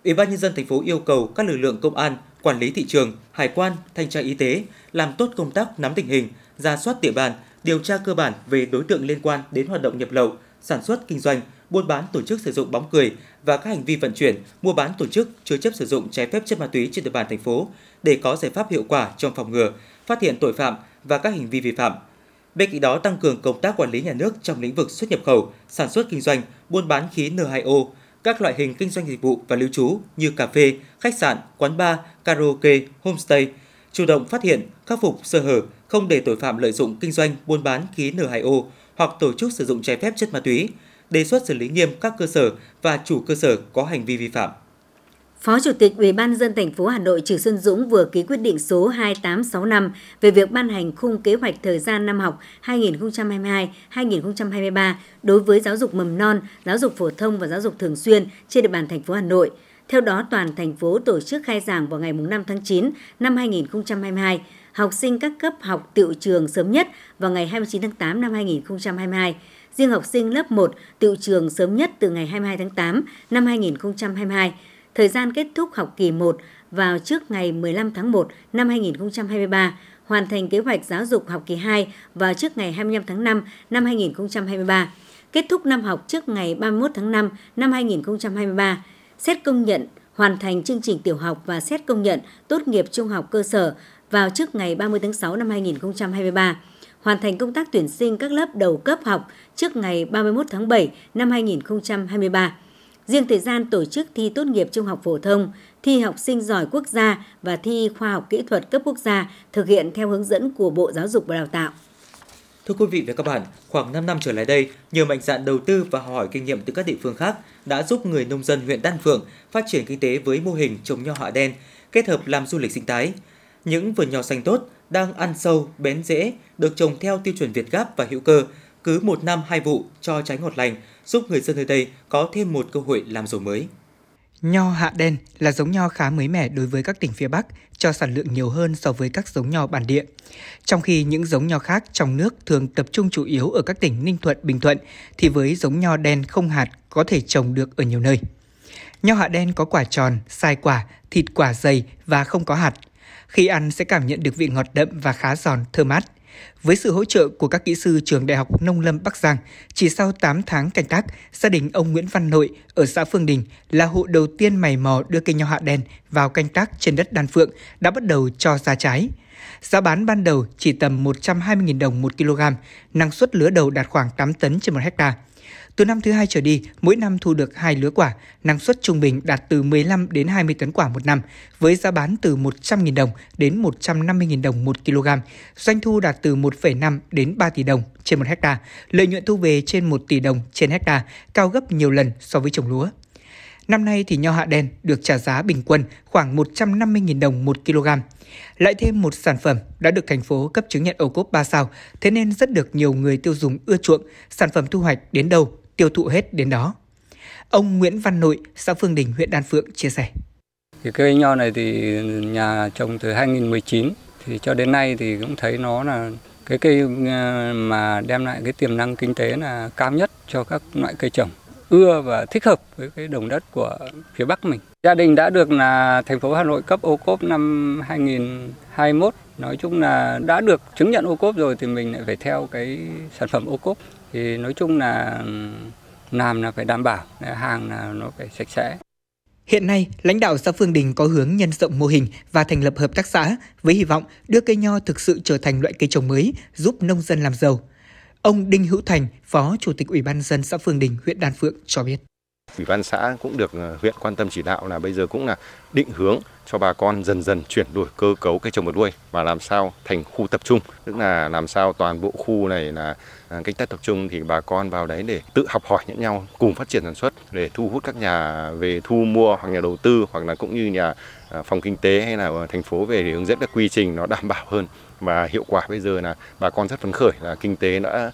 Ủy ban nhân dân thành phố yêu cầu các lực lượng công an, quản lý thị trường, hải quan, thanh tra y tế làm tốt công tác nắm tình hình, rà soát địa bàn, điều tra cơ bản về đối tượng liên quan đến hoạt động nhập lậu, sản xuất kinh doanh, buôn bán tổ chức sử dụng bóng cười và các hành vi vận chuyển, mua bán tổ chức, chứa chấp sử dụng trái phép chất ma túy trên địa bàn thành phố để có giải pháp hiệu quả trong phòng ngừa, phát hiện tội phạm và các hành vi vi phạm. Bên cạnh đó, tăng cường công tác quản lý nhà nước trong lĩnh vực xuất nhập khẩu, sản xuất kinh doanh, buôn bán khí N hai O, các loại hình kinh doanh dịch vụ và lưu trú như cà phê, khách sạn, quán bar, karaoke, homestay, chủ động phát hiện, khắc phục sơ hở, không để tội phạm lợi dụng kinh doanh buôn bán khí N hai O hoặc tổ chức sử dụng trái phép chất ma túy, đề xuất xử lý nghiêm các cơ sở và chủ cơ sở có hành vi vi phạm. Phó Chủ tịch Ủy ban nhân dân thành phố Hà Nội Trần Xuân Dũng vừa ký quyết định số hai tám sáu năm về việc ban hành khung kế hoạch thời gian năm học hai nghìn không trăm hai mươi hai đến hai nghìn không trăm hai mươi ba đối với giáo dục mầm non, giáo dục phổ thông và giáo dục thường xuyên trên địa bàn thành phố Hà Nội. Theo đó, toàn thành phố tổ chức khai giảng vào ngày mùng năm tháng chín năm hai nghìn không trăm hai mươi hai, học sinh các cấp học tựu trường sớm nhất vào ngày hai mươi chín tháng tám năm hai nghìn không trăm hai mươi hai. Riêng học sinh lớp một tựu trường sớm nhất từ ngày hai mươi hai tháng tám năm hai nghìn không trăm hai mươi hai. Thời gian kết thúc học kỳ một vào trước ngày mười lăm tháng một năm hai nghìn không trăm hai mươi ba, hoàn thành kế hoạch giáo dục học kỳ hai vào trước ngày hai mươi lăm tháng năm năm hai nghìn không trăm hai mươi ba, kết thúc năm học trước ngày ba mươi mốt tháng năm năm hai nghìn không trăm hai mươi ba, xét công nhận hoàn thành chương trình tiểu học và xét công nhận tốt nghiệp trung học cơ sở vào trước ngày ba mươi tháng sáu năm hai nghìn không trăm hai mươi ba, hoàn thành công tác tuyển sinh các lớp đầu cấp học trước ngày ba mươi mốt tháng bảy năm hai nghìn không trăm hai mươi ba. Riêng thời gian tổ chức thi tốt nghiệp trung học phổ thông, thi học sinh giỏi quốc gia và thi khoa học kỹ thuật cấp quốc gia thực hiện theo hướng dẫn của Bộ Giáo dục và Đào tạo. Thưa quý vị và các bạn, khoảng năm năm trở lại đây, nhiều mạnh dạn đầu tư và học hỏi kinh nghiệm từ các địa phương khác đã giúp người nông dân huyện Đan Phượng phát triển kinh tế với mô hình trồng nho hạ đen, kết hợp làm du lịch sinh thái. Những vườn nho xanh tốt, đang ăn sâu, bén rễ, được trồng theo tiêu chuẩn Việt Gáp và hữu cơ, cứ một năm hai vụ cho trái ngọt lành, giúp người dân nơi đây có thêm một cơ hội làm giàu mới. Nho hạ đen là giống nho khá mới mẻ đối với các tỉnh phía Bắc, cho sản lượng nhiều hơn so với các giống nho bản địa. Trong khi những giống nho khác trong nước thường tập trung chủ yếu ở các tỉnh Ninh Thuận, Bình Thuận, thì với giống nho đen không hạt có thể trồng được ở nhiều nơi. Nho hạ đen có quả tròn, sai quả, thịt quả dày và không có hạt. Khi ăn sẽ cảm nhận được vị ngọt đậm và khá giòn, thơm mát. Với sự hỗ trợ của các kỹ sư trường Đại học Nông lâm Bắc Giang, chỉ sau tám tháng canh tác, gia đình ông Nguyễn Văn Nội ở xã Phương Đình là hộ đầu tiên mày mò đưa cây nho hạ đen vào canh tác trên đất Đan Phượng đã bắt đầu cho ra trái. Giá bán ban đầu chỉ tầm một trăm hai mươi nghìn đồng một ki lô gam, năng suất lứa đầu đạt khoảng tám tấn trên một hectare. Từ năm thứ hai trở đi, mỗi năm thu được hai lứa quả, năng suất trung bình đạt từ mười lăm đến hai mươi tấn quả một năm, với giá bán từ một trăm nghìn đồng đến một trăm năm mươi nghìn đồng một kg, doanh thu đạt từ một phẩy năm đến ba tỷ đồng trên một hectare, lợi nhuận thu về trên một tỷ đồng trên hectare, cao gấp nhiều lần so với trồng lúa. Năm nay thì nho hạ đen được trả giá bình quân khoảng một trăm năm mươi nghìn đồng một kg. Lại thêm một sản phẩm đã được thành phố cấp chứng nhận ô cốp ba sao, thế nên rất được nhiều người tiêu dùng ưa chuộng, sản phẩm thu hoạch đến đâu, tiêu thụ hết đến đó. Ông Nguyễn Văn Nội, xã Phương Đình, huyện Đan Phượng chia sẻ. Thì cây nho này thì nhà trồng từ hai nghìn không trăm mười chín thì cho đến nay thì cũng thấy nó là cái cây mà đem lại cái tiềm năng kinh tế là cao nhất cho các loại cây trồng, ưa và thích hợp với cái đồng đất của phía Bắc mình. Gia đình đã được là thành phố Hà Nội cấp ô cốp năm hai nghìn không trăm hai mươi mốt. Nói chung là đã được chứng nhận ô cốp rồi thì mình lại phải theo cái sản phẩm ô cốp. Thì nói chung là làm là phải đảm bảo, hàng là nó phải sạch sẽ. Hiện nay, lãnh đạo xã Phương Đình có hướng nhân rộng mô hình và thành lập hợp tác xã với hy vọng đưa cây nho thực sự trở thành loại cây trồng mới, giúp nông dân làm giàu. Ông Đinh Hữu Thành, Phó Chủ tịch Ủy ban nhân dân xã Phương Đình, huyện Đan Phượng cho biết. Ủy ban xã cũng được huyện quan tâm chỉ đạo là bây giờ cũng là định hướng cho bà con dần dần chuyển đổi cơ cấu cây trồng vật nuôi và làm sao thành khu tập trung, tức là làm sao toàn bộ khu này là canh tác tập trung thì bà con vào đấy để tự học hỏi lẫn nhau, cùng phát triển sản xuất để thu hút các nhà về thu mua hoặc nhà đầu tư hoặc là cũng như nhà phòng kinh tế hay là thành phố về để hướng dẫn các quy trình nó đảm bảo hơn và hiệu quả. Bây giờ là bà con rất phấn khởi là kinh tế đã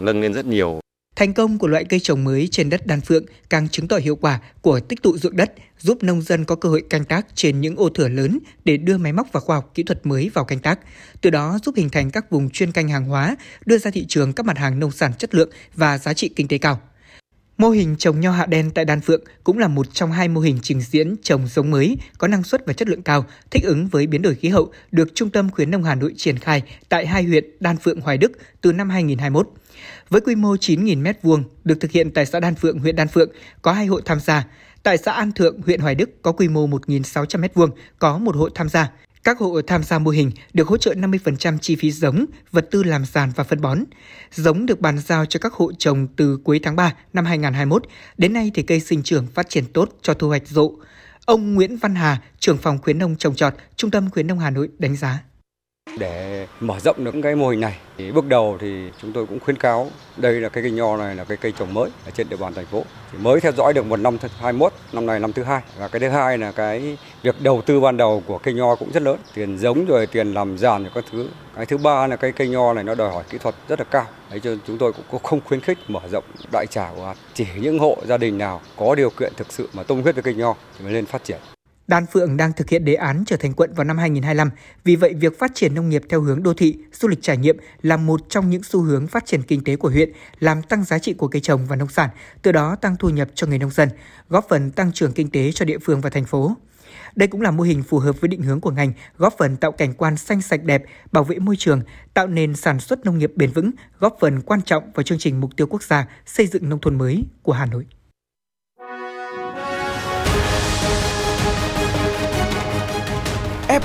nâng lên rất nhiều. Thành công của loại cây trồng mới trên đất Đan Phượng càng chứng tỏ hiệu quả của tích tụ ruộng đất, giúp nông dân có cơ hội canh tác trên những ô thửa lớn để đưa máy móc và khoa học kỹ thuật mới vào canh tác, từ đó giúp hình thành các vùng chuyên canh hàng hóa, đưa ra thị trường các mặt hàng nông sản chất lượng và giá trị kinh tế cao. Mô hình trồng nho hạ đen tại Đan Phượng cũng là một trong hai mô hình trình diễn trồng giống mới có năng suất và chất lượng cao, thích ứng với biến đổi khí hậu được Trung tâm Khuyến nông Hà Nội triển khai tại hai huyện Đan Phượng, Hoài Đức từ năm hai nghìn không trăm hai mươi mốt. Với quy mô chín nghìn mét vuông được thực hiện tại xã Đan Phượng, huyện Đan Phượng có hai hộ tham gia. Tại xã An Thượng, huyện Hoài Đức có quy mô một nghìn sáu trăm mét vuông có một hộ tham gia. Các hộ tham gia mô hình được hỗ trợ năm mươi phần trăm chi phí giống, vật tư làm giàn và phân bón. Giống được bàn giao cho các hộ trồng từ cuối tháng ba năm hai nghìn không trăm hai mươi mốt. Đến nay thì cây sinh trưởng phát triển tốt cho thu hoạch rộ. Ông Nguyễn Văn Hà, trưởng phòng khuyến nông trồng trọt, Trung tâm Khuyến nông Hà Nội đánh giá. Để mở rộng được cái mô hình này, thì bước đầu thì chúng tôi cũng khuyến cáo đây là cái cây nho này là cái cây trồng mới ở trên địa bàn thành phố. Thì mới theo dõi được một năm hai mươi mốt, năm này năm thứ hai. Và cái thứ hai là cái việc đầu tư ban đầu của cây nho cũng rất lớn, tiền giống rồi tiền làm giàn rồi các thứ. Cái thứ ba là cái cây nho này nó đòi hỏi kỹ thuật rất là cao. Đấy cho chúng tôi cũng không khuyến khích mở rộng đại trà của hạt. Chỉ những hộ gia đình nào có điều kiện thực sự mà tâm huyết với cây nho thì mới lên phát triển. Đan Phượng đang thực hiện đề án trở thành quận vào năm hai nghìn không trăm hai mươi lăm, vì vậy việc phát triển nông nghiệp theo hướng đô thị, du lịch trải nghiệm là một trong những xu hướng phát triển kinh tế của huyện, làm tăng giá trị của cây trồng và nông sản, từ đó tăng thu nhập cho người nông dân, góp phần tăng trưởng kinh tế cho địa phương và thành phố. Đây cũng là mô hình phù hợp với định hướng của ngành, góp phần tạo cảnh quan xanh sạch đẹp, bảo vệ môi trường, tạo nền sản xuất nông nghiệp bền vững, góp phần quan trọng vào chương trình mục tiêu quốc gia xây dựng nông thôn mới của Hà Nội. ép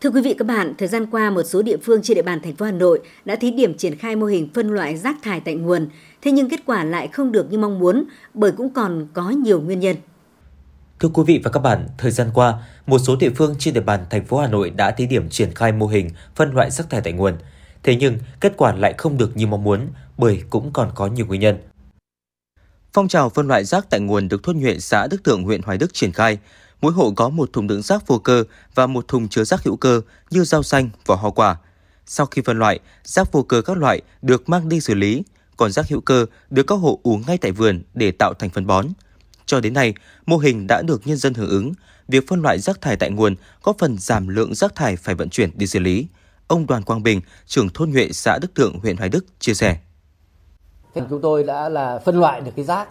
Thưa quý vị các bạn, thời gian qua một số địa phương trên địa bàn thành phố Hà Nội đã thí điểm triển khai mô hình phân loại rác thải tại nguồn, thế nhưng kết quả lại không được như mong muốn bởi cũng còn có nhiều nguyên nhân. Thưa quý vị và các bạn, thời gian qua, một số địa phương trên địa bàn thành phố Hà Nội đã thí điểm triển khai mô hình phân loại rác thải tại nguồn, thế nhưng kết quả lại không được như mong muốn bởi cũng còn có nhiều nguyên nhân. Phong trào phân loại rác tại nguồn được thôn Nhuệ, xã Đức Thượng, huyện Hoài Đức triển khai. Mỗi hộ có một thùng đựng rác vô cơ và một thùng chứa rác hữu cơ như rau xanh và hoa quả. Sau khi phân loại, rác vô cơ các loại được mang đi xử lý, còn rác hữu cơ được các hộ ủ ngay tại vườn để tạo thành phân bón. Cho đến nay, mô hình đã được nhân dân hưởng ứng. Việc phân loại rác thải tại nguồn góp phần giảm lượng rác thải phải vận chuyển đi xử lý. Ông Đoàn Quang Bình, trưởng thôn Nhuệ, xã Đức Thượng, huyện Hoài Đức chia sẻ. Chúng tôi đã là phân loại được cái rác,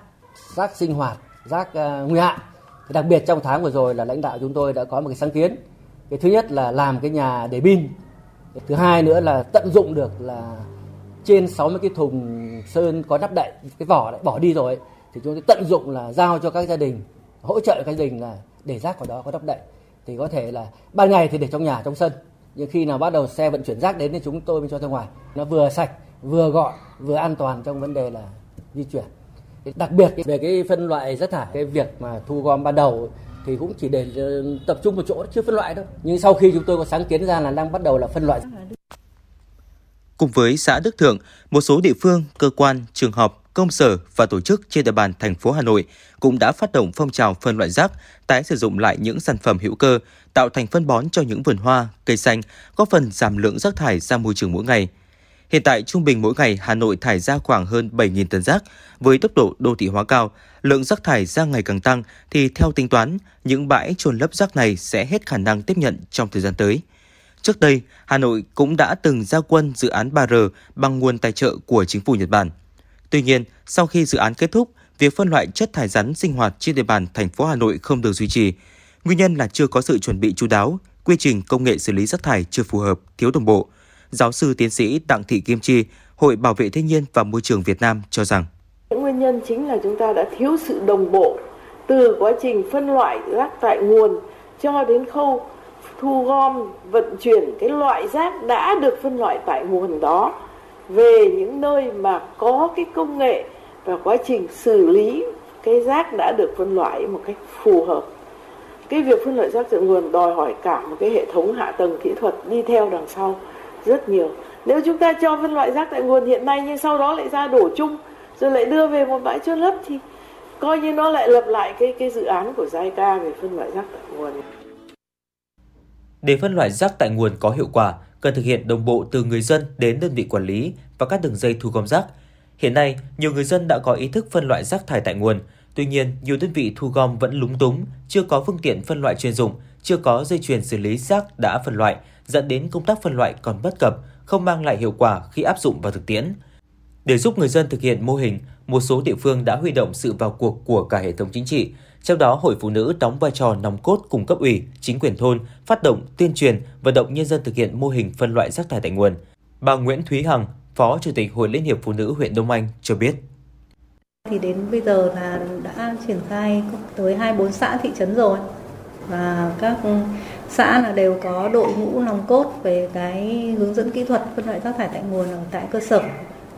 rác sinh hoạt, rác nguy hại. Đặc biệt trong tháng vừa rồi là lãnh đạo chúng tôi đã có một cái sáng kiến Cái thứ nhất là làm cái nhà để pin, thứ hai nữa là tận dụng được là trên sáu mươi cái thùng sơn có nắp đậy, cái vỏ lại bỏ đi rồi thì chúng tôi tận dụng là giao cho các gia đình, hỗ trợ các gia đình là để rác vào đó có nắp đậy, thì có thể là ban ngày thì để trong nhà, trong sân, nhưng khi nào bắt đầu xe vận chuyển rác đến thì chúng tôi mới cho ra ngoài, nó vừa sạch, vừa gọn, vừa an toàn trong vấn đề là di chuyển. Đặc biệt về cái phân loại rác thải, cái việc mà thu gom ban đầu thì cũng chỉ để tập trung một chỗ, chưa phân loại đâu. Nhưng sau khi chúng tôi có sáng kiến ra là đang bắt đầu là phân loại. Cùng với xã Đức Thượng, một số địa phương, cơ quan, trường học, công sở và tổ chức trên địa bàn thành phố Hà Nội cũng đã phát động phong trào phân loại rác, tái sử dụng lại những sản phẩm hữu cơ, tạo thành phân bón cho những vườn hoa, cây xanh, góp phần giảm lượng rác thải ra môi trường mỗi ngày. Hiện tại, trung bình mỗi ngày Hà Nội thải ra khoảng hơn bảy nghìn tấn rác. Với tốc độ đô thị hóa cao, lượng rác thải ra ngày càng tăng thì theo tính toán, những bãi chôn lấp rác này sẽ hết khả năng tiếp nhận trong thời gian tới. Trước đây, Hà Nội cũng đã từng ra quân dự án ba R bằng nguồn tài trợ của chính phủ Nhật Bản. Tuy nhiên, sau khi dự án kết thúc, việc phân loại chất thải rắn sinh hoạt trên địa bàn thành phố Hà Nội không được duy trì. Nguyên nhân là chưa có sự chuẩn bị chú đáo, quy trình công nghệ xử lý rác thải chưa phù hợp, thiếu đồng bộ. Giáo sư tiến sĩ Đặng Thị Kim Chi, Hội Bảo vệ Thiên nhiên và Môi trường Việt Nam cho rằng những nguyên nhân chính là chúng ta đã thiếu sự đồng bộ từ quá trình phân loại rác tại nguồn cho đến khâu thu gom, vận chuyển cái loại rác đã được phân loại tại nguồn đó về những nơi mà có cái công nghệ và quá trình xử lý cái rác đã được phân loại một cách phù hợp. Cái việc phân loại rác tại nguồn đòi hỏi cả một cái hệ thống hạ tầng kỹ thuật đi theo đằng sau rất nhiều. Nếu chúng ta cho phân loại rác tại nguồn hiện nay nhưng sau đó lại ra đổ chung rồi lại đưa về một bãi chôn lấp thì coi như nó lại lặp lại cái cái dự án của giai ca về phân loại rác tại nguồn. Để phân loại rác tại nguồn có hiệu quả, cần thực hiện đồng bộ từ người dân đến đơn vị quản lý và các đường dây thu gom rác. Hiện nay, nhiều người dân đã có ý thức phân loại rác thải tại nguồn. Tuy nhiên, nhiều đơn vị thu gom vẫn lúng túng, chưa có phương tiện phân loại chuyên dụng, chưa có dây chuyền xử lý rác đã phân loại, dẫn đến công tác phân loại còn bất cập, không mang lại hiệu quả khi áp dụng vào thực tiễn. Để giúp người dân thực hiện mô hình, một số địa phương đã huy động sự vào cuộc của cả hệ thống chính trị, trong đó Hội Phụ Nữ đóng vai trò nòng cốt cùng cấp ủy, chính quyền thôn, phát động, tuyên truyền, vận động nhân dân thực hiện mô hình phân loại rác thải tại nguồn. Bà Nguyễn Thúy Hằng, Phó Chủ tịch Hội Liên hiệp Phụ nữ huyện Đông Anh cho biết. Thì đến bây giờ là đã triển khai tới hai mươi bốn xã thị trấn rồi, và các xã là đều có đội ngũ nòng cốt về cái hướng dẫn kỹ thuật phân loại rác thải tại nguồn ở tại cơ sở.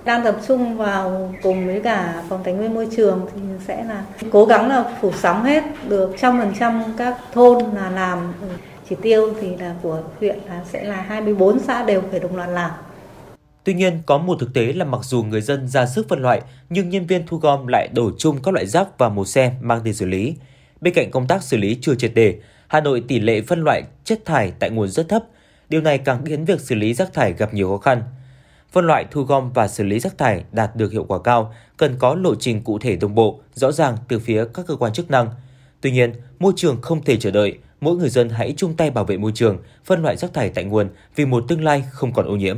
Đang tập trung vào cùng với cả phòng tài nguyên môi trường thì sẽ là cố gắng là phủ sóng hết được trăm phần trăm các thôn là làm. Chỉ tiêu thì là của huyện là sẽ là hai mươi bốn xã đều phải đồng loạt làm. Tuy nhiên, có một thực tế là mặc dù người dân ra sức phân loại nhưng nhân viên thu gom lại đổ chung các loại rác vào một xe mang đi xử lý. Bên cạnh công tác xử lý chưa triệt để, Hà Nội tỷ lệ phân loại chất thải tại nguồn rất thấp. Điều này càng khiến việc xử lý rác thải gặp nhiều khó khăn. Phân loại, thu gom và xử lý rác thải đạt được hiệu quả cao cần có lộ trình cụ thể đồng bộ, rõ ràng từ phía các cơ quan chức năng. Tuy nhiên, môi trường không thể chờ đợi, mỗi người dân hãy chung tay bảo vệ môi trường, phân loại rác thải tại nguồn vì một tương lai không còn ô nhiễm.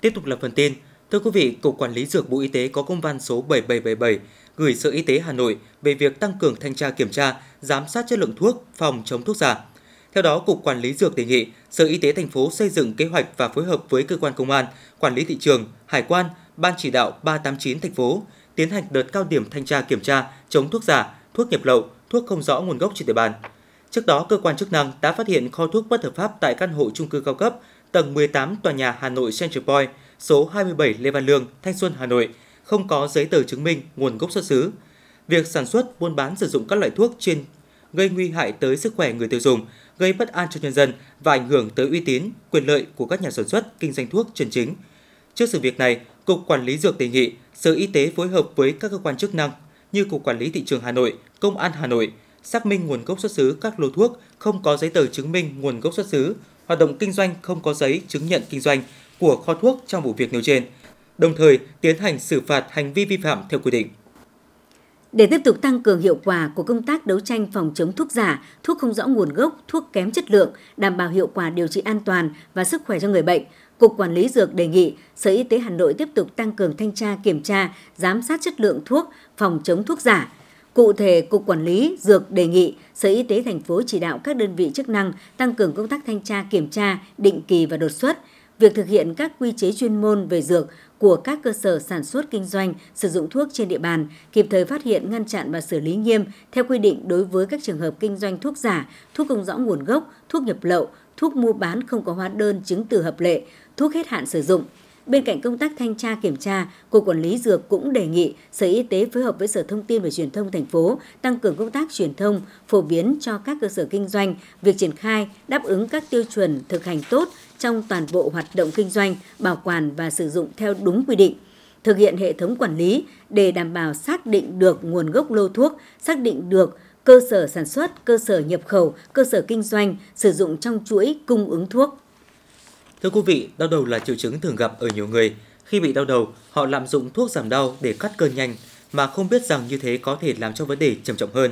Tiếp tục là phần tin. Thưa quý vị, Cục Quản lý Dược Bộ Y tế có công văn số bảy bảy bảy bảy gửi Sở Y tế Hà Nội về việc tăng cường thanh tra kiểm tra, giám sát chất lượng thuốc, phòng chống thuốc giả. Theo đó, Cục Quản lý Dược đề nghị Sở Y tế thành phố xây dựng kế hoạch và phối hợp với cơ quan công an, quản lý thị trường, hải quan, ban chỉ đạo ba tám chín thành phố tiến hành đợt cao điểm thanh tra kiểm tra chống thuốc giả, thuốc nhập lậu, thuốc không rõ nguồn gốc trên địa bàn. Trước đó, cơ quan chức năng đã phát hiện kho thuốc bất hợp pháp tại căn hộ chung cư cao cấp tầng mười tám tòa nhà Hà Nội Central Point, số hai mươi bảy Lê Văn Lương, Thanh Xuân, Hà Nội, không có giấy tờ chứng minh nguồn gốc xuất xứ. Việc sản xuất, buôn bán, sử dụng các loại thuốc trên gây nguy hại tới sức khỏe người tiêu dùng, gây bất an cho nhân dân và ảnh hưởng tới uy tín, quyền lợi của các nhà sản xuất, kinh doanh thuốc chân chính. Trước sự việc này, Cục Quản lý Dược đề nghị Sở Y tế phối hợp với các cơ quan chức năng như Cục Quản lý Thị trường Hà Nội, Công an Hà Nội, xác minh nguồn gốc xuất xứ các lô thuốc không có giấy tờ chứng minh nguồn gốc xuất xứ, hoạt động kinh doanh không có giấy chứng nhận kinh doanh của kho thuốc trong vụ việc nêu trên, đồng thời tiến hành xử phạt hành vi vi phạm theo quy định. Để tiếp tục tăng cường hiệu quả của công tác đấu tranh phòng chống thuốc giả, thuốc không rõ nguồn gốc, thuốc kém chất lượng, đảm bảo hiệu quả điều trị an toàn và sức khỏe cho người bệnh, Cục Quản lý Dược đề nghị Sở Y tế Hà Nội tiếp tục tăng cường thanh tra kiểm tra, giám sát chất lượng thuốc, phòng chống thuốc giả. Cụ thể, Cục Quản lý Dược đề nghị Sở Y tế thành phố chỉ đạo các đơn vị chức năng tăng cường công tác thanh tra, kiểm tra, định kỳ và đột xuất. Việc thực hiện các quy chế chuyên môn về dược của các cơ sở sản xuất kinh doanh sử dụng thuốc trên địa bàn, kịp thời phát hiện, ngăn chặn và xử lý nghiêm theo quy định đối với các trường hợp kinh doanh thuốc giả, thuốc không rõ nguồn gốc, thuốc nhập lậu, thuốc mua bán không có hóa đơn chứng từ hợp lệ, thuốc hết hạn sử dụng. Bên cạnh công tác thanh tra kiểm tra, Cục Quản lý Dược cũng đề nghị Sở Y tế phối hợp với Sở Thông tin và Truyền thông thành phố tăng cường công tác truyền thông, phổ biến cho các cơ sở kinh doanh việc triển khai đáp ứng các tiêu chuẩn thực hành tốt trong toàn bộ hoạt động kinh doanh, bảo quản và sử dụng theo đúng quy định. Thực hiện hệ thống quản lý để đảm bảo xác định được nguồn gốc lô thuốc, xác định được cơ sở sản xuất, cơ sở nhập khẩu, cơ sở kinh doanh sử dụng trong chuỗi cung ứng thuốc. Thưa quý vị, đau đầu là triệu chứng thường gặp ở nhiều người. Khi bị đau đầu, họ lạm dụng thuốc giảm đau để cắt cơn nhanh mà không biết rằng như thế có thể làm cho vấn đề trầm trọng hơn.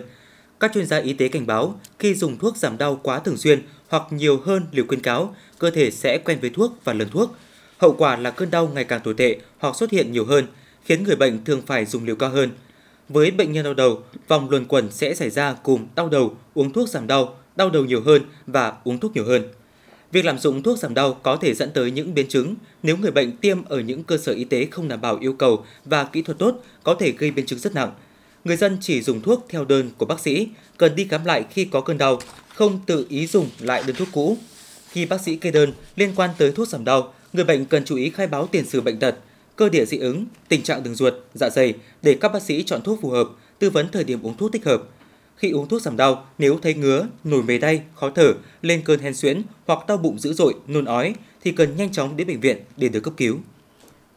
Các chuyên gia y tế cảnh báo, khi dùng thuốc giảm đau quá thường xuyên hoặc nhiều hơn liều khuyến cáo, cơ thể sẽ quen với thuốc và lần thuốc. Hậu quả là cơn đau ngày càng tồi tệ hoặc xuất hiện nhiều hơn, khiến người bệnh thường phải dùng liều cao hơn. Với bệnh nhân đau đầu, vòng luẩn quẩn sẽ xảy ra cùng đau đầu, uống thuốc giảm đau, đau đầu nhiều hơn và uống thuốc nhiều hơn. Việc lạm dụng thuốc giảm đau có thể dẫn tới những biến chứng. Nếu người bệnh tiêm ở những cơ sở y tế không đảm bảo yêu cầu và kỹ thuật tốt, có thể gây biến chứng rất nặng. Người dân chỉ dùng thuốc theo đơn của bác sĩ, cần đi khám lại khi có cơn đau, không tự ý dùng lại đơn thuốc cũ. Khi bác sĩ kê đơn liên quan tới thuốc giảm đau, người bệnh cần chú ý khai báo tiền sử bệnh tật, cơ địa dị ứng, tình trạng đường ruột, dạ dày để các bác sĩ chọn thuốc phù hợp, tư vấn thời điểm uống thuốc thích hợp. Khi uống thuốc giảm đau, nếu thấy ngứa, nổi mề đay, khó thở, lên cơn hen suyễn hoặc đau bụng dữ dội, nôn ói thì cần nhanh chóng đến bệnh viện để được cấp cứu.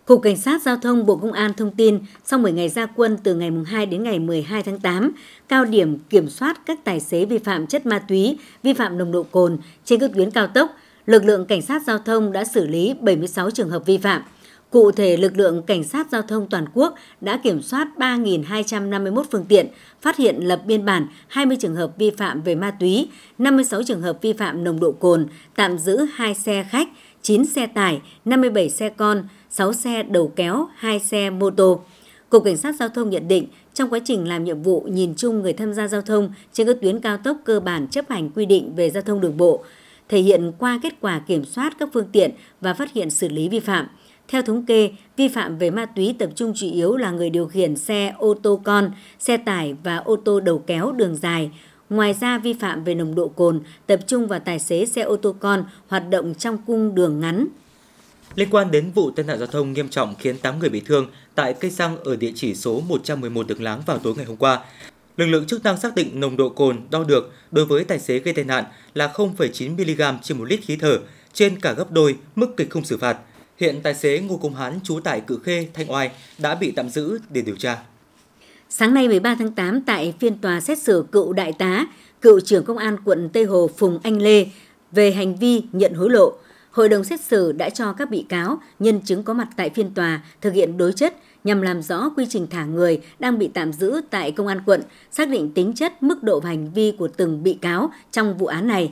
Cục Cảnh sát Giao thông Bộ Công an thông tin, sau mười ngày ra quân từ ngày hai đến ngày mười hai tháng tám, cao điểm kiểm soát các tài xế vi phạm chất ma túy, vi phạm nồng độ cồn trên các tuyến cao tốc, lực lượng Cảnh sát Giao thông đã xử lý bảy mươi sáu trường hợp vi phạm. Cụ thể, lực lượng Cảnh sát Giao thông toàn quốc đã kiểm soát ba nghìn hai trăm năm mươi mốt phương tiện, phát hiện lập biên bản hai mươi trường hợp vi phạm về ma túy, năm mươi sáu trường hợp vi phạm nồng độ cồn, tạm giữ hai xe khách, chín xe tải, năm mươi bảy xe con, sáu xe đầu kéo, hai xe mô tô. Cục Cảnh sát Giao thông nhận định, trong quá trình làm nhiệm vụ, nhìn chung người tham gia giao thông trên các tuyến cao tốc cơ bản chấp hành quy định về giao thông đường bộ, thể hiện qua kết quả kiểm soát các phương tiện và phát hiện xử lý vi phạm. Theo thống kê, vi phạm về ma túy tập trung chủ yếu là người điều khiển xe ô tô con, xe tải và ô tô đầu kéo đường dài. Ngoài ra, vi phạm về nồng độ cồn tập trung vào tài xế xe ô tô con hoạt động trong cung đường ngắn. Liên quan đến vụ tai nạn giao thông nghiêm trọng khiến tám người bị thương tại cây xăng ở địa chỉ số một trăm mười một Đường Láng vào tối ngày hôm qua, lực lượng chức năng xác định nồng độ cồn đo được đối với tài xế gây tai nạn là không phẩy chín mi-li-gam trên một lít khí thở, trên cả gấp đôi mức kịch khung xử phạt. Hiện tài xế Ngô Công Hán trú tại Cự Khê, Thanh Oai đã bị tạm giữ để điều tra. Sáng nay mười ba tháng tám, tại phiên tòa xét xử cựu đại tá, cựu trưởng công an quận Tây Hồ Phùng Anh Lê về hành vi nhận hối lộ, hội đồng xét xử đã cho các bị cáo, nhân chứng có mặt tại phiên tòa thực hiện đối chất nhằm làm rõ quy trình thả người đang bị tạm giữ tại công an quận, xác định tính chất, mức độ và hành vi của từng bị cáo trong vụ án này.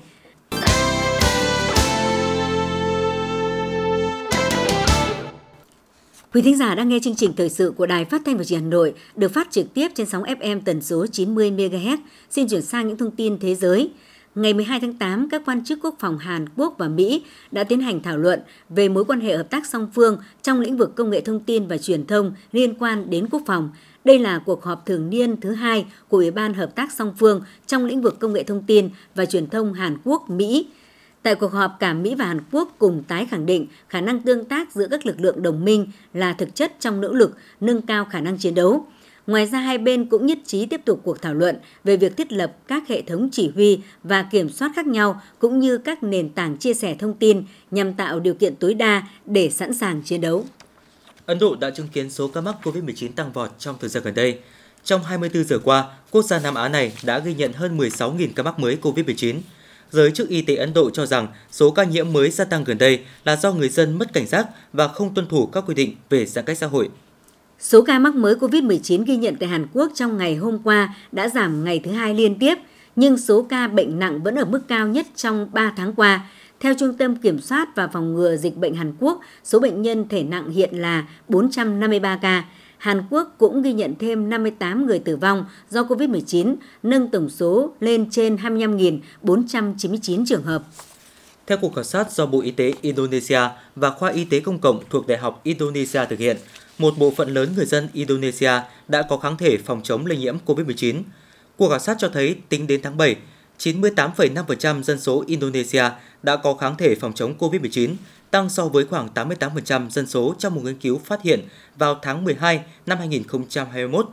Quý thính giả đang nghe chương trình thời sự của Đài Phát thanh và Truyền hình Hà Nội, được phát trực tiếp trên sóng ép em tần số chín mươi mê ga héc. Xin chuyển sang những thông tin thế giới. Ngày mười hai tháng tám, các quan chức quốc phòng Hàn Quốc và Mỹ đã tiến hành thảo luận về mối quan hệ hợp tác song phương trong lĩnh vực công nghệ thông tin và truyền thông liên quan đến quốc phòng. Đây là cuộc họp thường niên thứ hai của Ủy ban Hợp tác song phương trong lĩnh vực công nghệ thông tin và truyền thông Hàn Quốc-Mỹ. Tại cuộc họp, cả Mỹ và Hàn Quốc cùng tái khẳng định khả năng tương tác giữa các lực lượng đồng minh là thực chất trong nỗ lực nâng cao khả năng chiến đấu. Ngoài ra, hai bên cũng nhất trí tiếp tục cuộc thảo luận về việc thiết lập các hệ thống chỉ huy và kiểm soát khác nhau cũng như các nền tảng chia sẻ thông tin nhằm tạo điều kiện tối đa để sẵn sàng chiến đấu. Ấn Độ đã chứng kiến số ca mắc cô vít mười chín tăng vọt trong thời gian gần đây. Trong hai mươi tư giờ qua, quốc gia Nam Á này đã ghi nhận hơn mười sáu nghìn ca mắc mới cô vít mười chín. Giới chức y tế Ấn Độ cho rằng số ca nhiễm mới gia tăng gần đây là do người dân mất cảnh giác và không tuân thủ các quy định về giãn cách xã hội. Số ca mắc mới cô vít mười chín ghi nhận tại Hàn Quốc trong ngày hôm qua đã giảm ngày thứ hai liên tiếp, nhưng số ca bệnh nặng vẫn ở mức cao nhất trong ba tháng qua. Theo Trung tâm Kiểm soát và Phòng ngừa Dịch bệnh Hàn Quốc, số bệnh nhân thể nặng hiện là bốn trăm năm mươi ba ca. Hàn Quốc cũng ghi nhận thêm năm mươi tám người tử vong do Covid mười chín, nâng tổng số lên trên hai mươi lăm nghìn bốn trăm chín mươi chín trường hợp. Theo cuộc khảo sát do Bộ Y tế Indonesia và Khoa Y tế Công cộng thuộc Đại học Indonesia thực hiện, một bộ phận lớn người dân Indonesia đã có kháng thể phòng chống lây nhiễm Covid mười chín. Cuộc khảo sát cho thấy tính đến tháng bảy, chín mươi tám phẩy năm phần trăm dân số Indonesia đã có kháng thể phòng chống Covid mười chín, tăng so với khoảng tám mươi tám phần trăm dân số trong một nghiên cứu phát hiện vào tháng mười hai năm hai nghìn không trăm hai mươi mốt.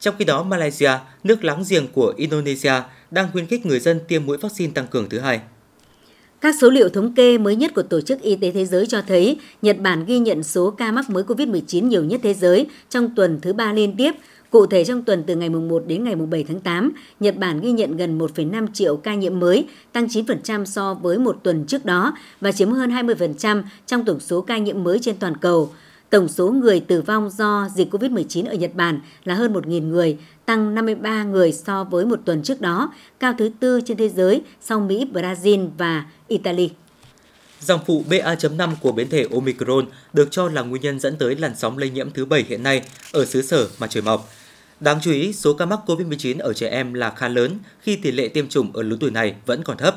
Trong khi đó, Malaysia, nước láng giềng của Indonesia, đang khuyến khích người dân tiêm mũi vaccine tăng cường thứ hai. Các số liệu thống kê mới nhất của Tổ chức Y tế Thế giới cho thấy Nhật Bản ghi nhận số ca mắc mới Covid mười chín nhiều nhất thế giới trong tuần thứ ba liên tiếp. Cụ thể, trong tuần từ ngày mùng một đến ngày mùng bảy tháng tám, Nhật Bản ghi nhận gần một phẩy năm triệu ca nhiễm mới, tăng chín phần trăm so với một tuần trước đó và chiếm hơn hai mươi phần trăm trong tổng số ca nhiễm mới trên toàn cầu. Tổng số người tử vong do dịch Covid mười chín ở Nhật Bản là hơn một nghìn người, tăng năm mươi ba người so với một tuần trước đó, cao thứ tư trên thế giới sau Mỹ, Brazil và Italy. Dòng phụ B A chấm năm của biến thể Omicron được cho là nguyên nhân dẫn tới làn sóng lây nhiễm thứ bảy hiện nay ở xứ sở mặt trời mọc. Đáng chú ý, số ca mắc Covid mười chín ở trẻ em là khá lớn khi tỷ lệ tiêm chủng ở lứa tuổi này vẫn còn thấp.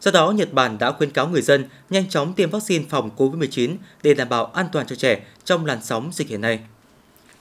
Do đó, Nhật Bản đã khuyến cáo người dân nhanh chóng tiêm vaccine phòng Covid mười chín để đảm bảo an toàn cho trẻ trong làn sóng dịch hiện nay.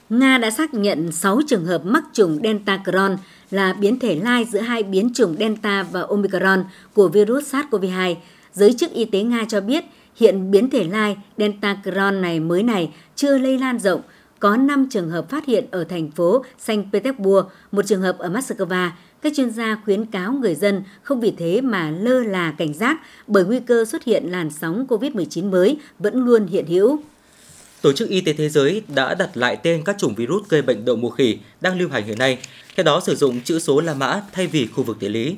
Nga đã xác nhận sáu trường hợp mắc chủng Deltacron là biến thể lai giữa hai biến chủng Delta và Omicron của virus SARS-xê o vê hai. Giới chức y tế Nga cho biết hiện biến thể lai Deltacron này mới này chưa lây lan rộng. Có năm trường hợp phát hiện ở thành phố Saint Petersburg, một trường hợp ở Moscow. Các chuyên gia khuyến cáo người dân không vì thế mà lơ là cảnh giác bởi nguy cơ xuất hiện làn sóng Covid mười chín mới vẫn luôn hiện hữu. Tổ chức Y tế Thế giới đã đặt lại tên các chủng virus gây bệnh đậu mùa khỉ đang lưu hành hiện nay, theo đó sử dụng chữ số La Mã thay vì khu vực địa lý.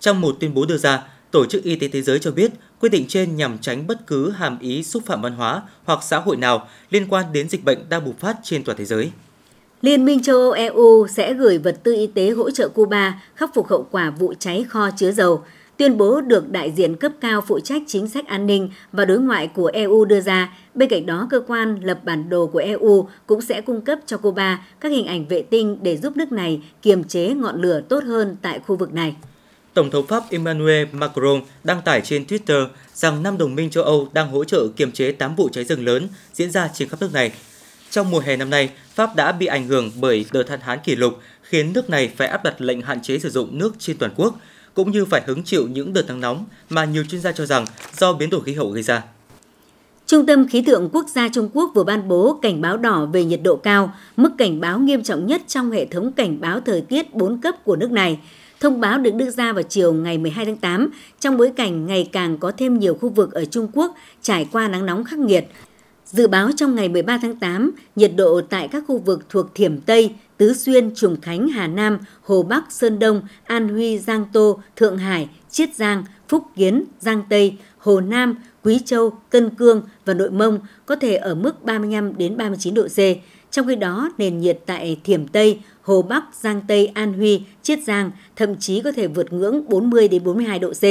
Trong một tuyên bố đưa ra, Tổ chức Y tế Thế giới cho biết quyết định trên nhằm tránh bất cứ hàm ý xúc phạm văn hóa hoặc xã hội nào liên quan đến dịch bệnh đang bùng phát trên toàn thế giới. Liên minh châu Âu E U sẽ gửi vật tư y tế hỗ trợ Cuba khắc phục hậu quả vụ cháy kho chứa dầu. Tuyên bố được đại diện cấp cao phụ trách chính sách an ninh và đối ngoại của E U đưa ra. Bên cạnh đó, cơ quan lập bản đồ của E U cũng sẽ cung cấp cho Cuba các hình ảnh vệ tinh để giúp nước này kiềm chế ngọn lửa tốt hơn tại khu vực này. Tổng thống Pháp Emmanuel Macron đăng tải trên Twitter rằng năm đồng minh châu Âu đang hỗ trợ kiềm chế tám vụ cháy rừng lớn diễn ra trên khắp nước này. Trong mùa hè năm nay, Pháp đã bị ảnh hưởng bởi đợt hạn hán kỷ lục, khiến nước này phải áp đặt lệnh hạn chế sử dụng nước trên toàn quốc, cũng như phải hứng chịu những đợt nắng nóng mà nhiều chuyên gia cho rằng do biến đổi khí hậu gây ra. Trung tâm Khí tượng Quốc gia Trung Quốc vừa ban bố cảnh báo đỏ về nhiệt độ cao, mức cảnh báo nghiêm trọng nhất trong hệ thống cảnh báo thời tiết bốn cấp của nước này. Thông báo được đưa ra vào chiều ngày mười hai tháng tám, trong bối cảnh ngày càng có thêm nhiều khu vực ở Trung Quốc trải qua nắng nóng khắc nghiệt. Dự báo trong ngày mười ba tháng tám, nhiệt độ tại các khu vực thuộc Thiểm Tây, Tứ Xuyên, Trùng Khánh, Hà Nam, Hồ Bắc, Sơn Đông, An Huy, Giang Tô, Thượng Hải, Chiết Giang, Phúc Kiến, Giang Tây, Hồ Nam, Quý Châu, Tân Cương và Nội Mông có thể ở mức ba mươi lăm đến ba mươi chín độ C. Trong khi đó, nền nhiệt tại Thiểm Tây, Hồ Bắc, Giang Tây, An Huy, Chiết Giang thậm chí có thể vượt ngưỡng bốn mươi đến bốn mươi hai độ C.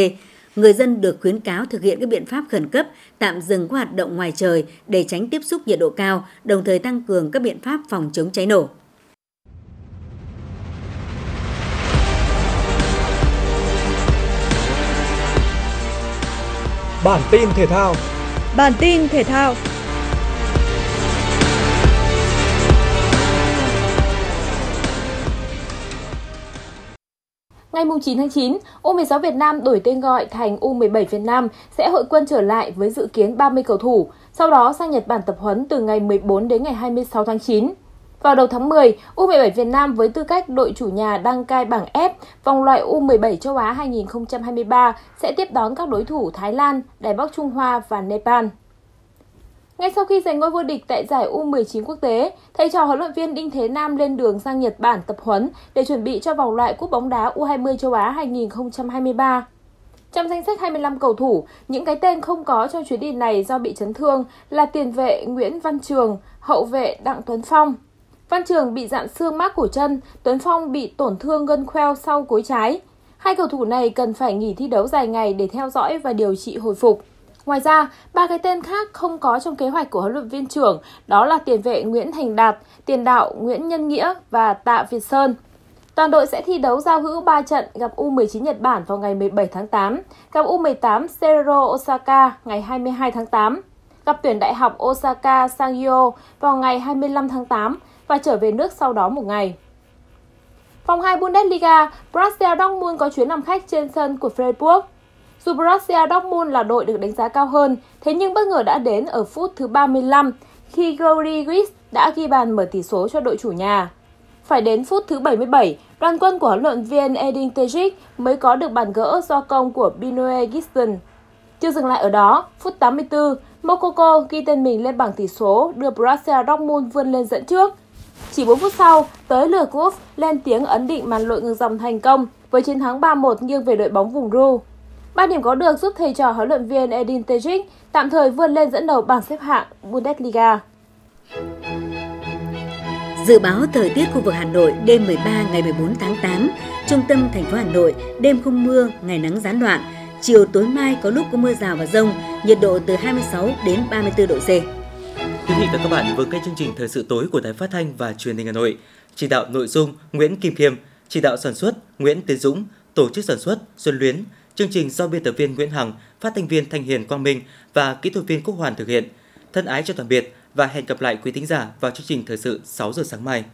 Người dân được khuyến cáo thực hiện các biện pháp khẩn cấp, tạm dừng các hoạt động ngoài trời để tránh tiếp xúc nhiệt độ cao, đồng thời tăng cường các biện pháp phòng chống cháy nổ. Bản tin thể thao. Bản tin thể thao. Ngày chín tháng chín, U mười sáu Việt Nam đổi tên gọi thành U mười bảy Việt Nam sẽ hội quân trở lại với dự kiến ba mươi cầu thủ, sau đó sang Nhật Bản tập huấn từ ngày mười bốn đến ngày hai mươi sáu tháng chín. Vào đầu tháng mười, U mười bảy Việt Nam với tư cách đội chủ nhà đăng cai bảng F vòng loại U mười bảy châu Á hai nghìn không trăm hai mươi ba sẽ tiếp đón các đối thủ Thái Lan, Đài Bắc Trung Hoa và Nepal. Ngay sau khi giành ngôi vô địch tại giải U mười chín quốc tế, thầy trò huấn luyện viên Đinh Thế Nam lên đường sang Nhật Bản tập huấn để chuẩn bị cho vòng loại cúp bóng đá U hai mươi châu Á hai nghìn không trăm hai mươi ba. Trong danh sách hai mươi lăm cầu thủ, những cái tên không có trong chuyến đi này do bị chấn thương là tiền vệ Nguyễn Văn Trường, hậu vệ Đặng Tuấn Phong. Văn Trường bị dạn xương mác cổ chân, Tuấn Phong bị tổn thương gân khoeo sau gối trái. Hai cầu thủ này cần phải nghỉ thi đấu dài ngày để theo dõi và điều trị hồi phục. Ngoài ra, ba cái tên khác không có trong kế hoạch của huấn luyện viên trưởng đó là tiền vệ Nguyễn Thành Đạt, tiền đạo Nguyễn Nhân Nghĩa và Tạ Việt Sơn. Toàn đội sẽ thi đấu giao hữu ba trận gặp U mười chín Nhật Bản vào ngày mười bảy tháng tám, gặp U mười tám Seiro Osaka ngày hai mươi hai tháng tám, gặp tuyển đại học Osaka Sangyo vào ngày hai mươi lăm tháng tám và trở về nước sau đó một ngày. Vòng hai Bundesliga, Borussia Dortmund có chuyến làm khách trên sân của Freiburg. Dù Borussia Dortmund là đội được đánh giá cao hơn, thế nhưng bất ngờ đã đến ở phút thứ ba mươi lăm khi Gori Gris đã ghi bàn mở tỷ số cho đội chủ nhà. Phải đến phút thứ bảy mươi bảy, đoàn quân của huấn luyện viên Edin Terzic mới có được bàn gỡ do công của Binoe Giston. Chưa dừng lại ở đó, phút tám mươi tư, Mokoko ghi tên mình lên bảng tỷ số đưa Borussia Dortmund vươn lên dẫn trước. Chỉ bốn phút sau, tới lượt Wolf lên tiếng ấn định màn lội ngược dòng thành công với chiến thắng ba một nghiêng về đội bóng vùng Ru. Ba điểm có được giúp thầy trò huấn luyện viên Edin Terzic tạm thời vươn lên dẫn đầu bảng xếp hạng Bundesliga. Dự báo thời tiết khu vực Hà Nội đêm mười ba ngày mười bốn tháng tám, trung tâm thành phố Hà Nội đêm không mưa, ngày nắng gián đoạn, chiều tối mai có lúc có mưa rào và dông, nhiệt độ từ hai mươi sáu đến ba mươi tư độ C. Quý vị và các bạn vừa nghe chương trình Thời sự tối của Đài Phát thanh và Truyền hình Hà Nội. Chỉ đạo nội dung Nguyễn Kim Khiêm, chỉ đạo sản xuất Nguyễn Tiến Dũng, tổ chức sản xuất Xuân Luyến. Chương trình do biên tập viên Nguyễn Hằng, phát thanh viên Thanh Hiền Quang Minh và kỹ thuật viên Quốc Hoàn thực hiện. Thân ái chào tạm biệt và hẹn gặp lại quý thính giả vào chương trình Thời sự sáu giờ sáng mai.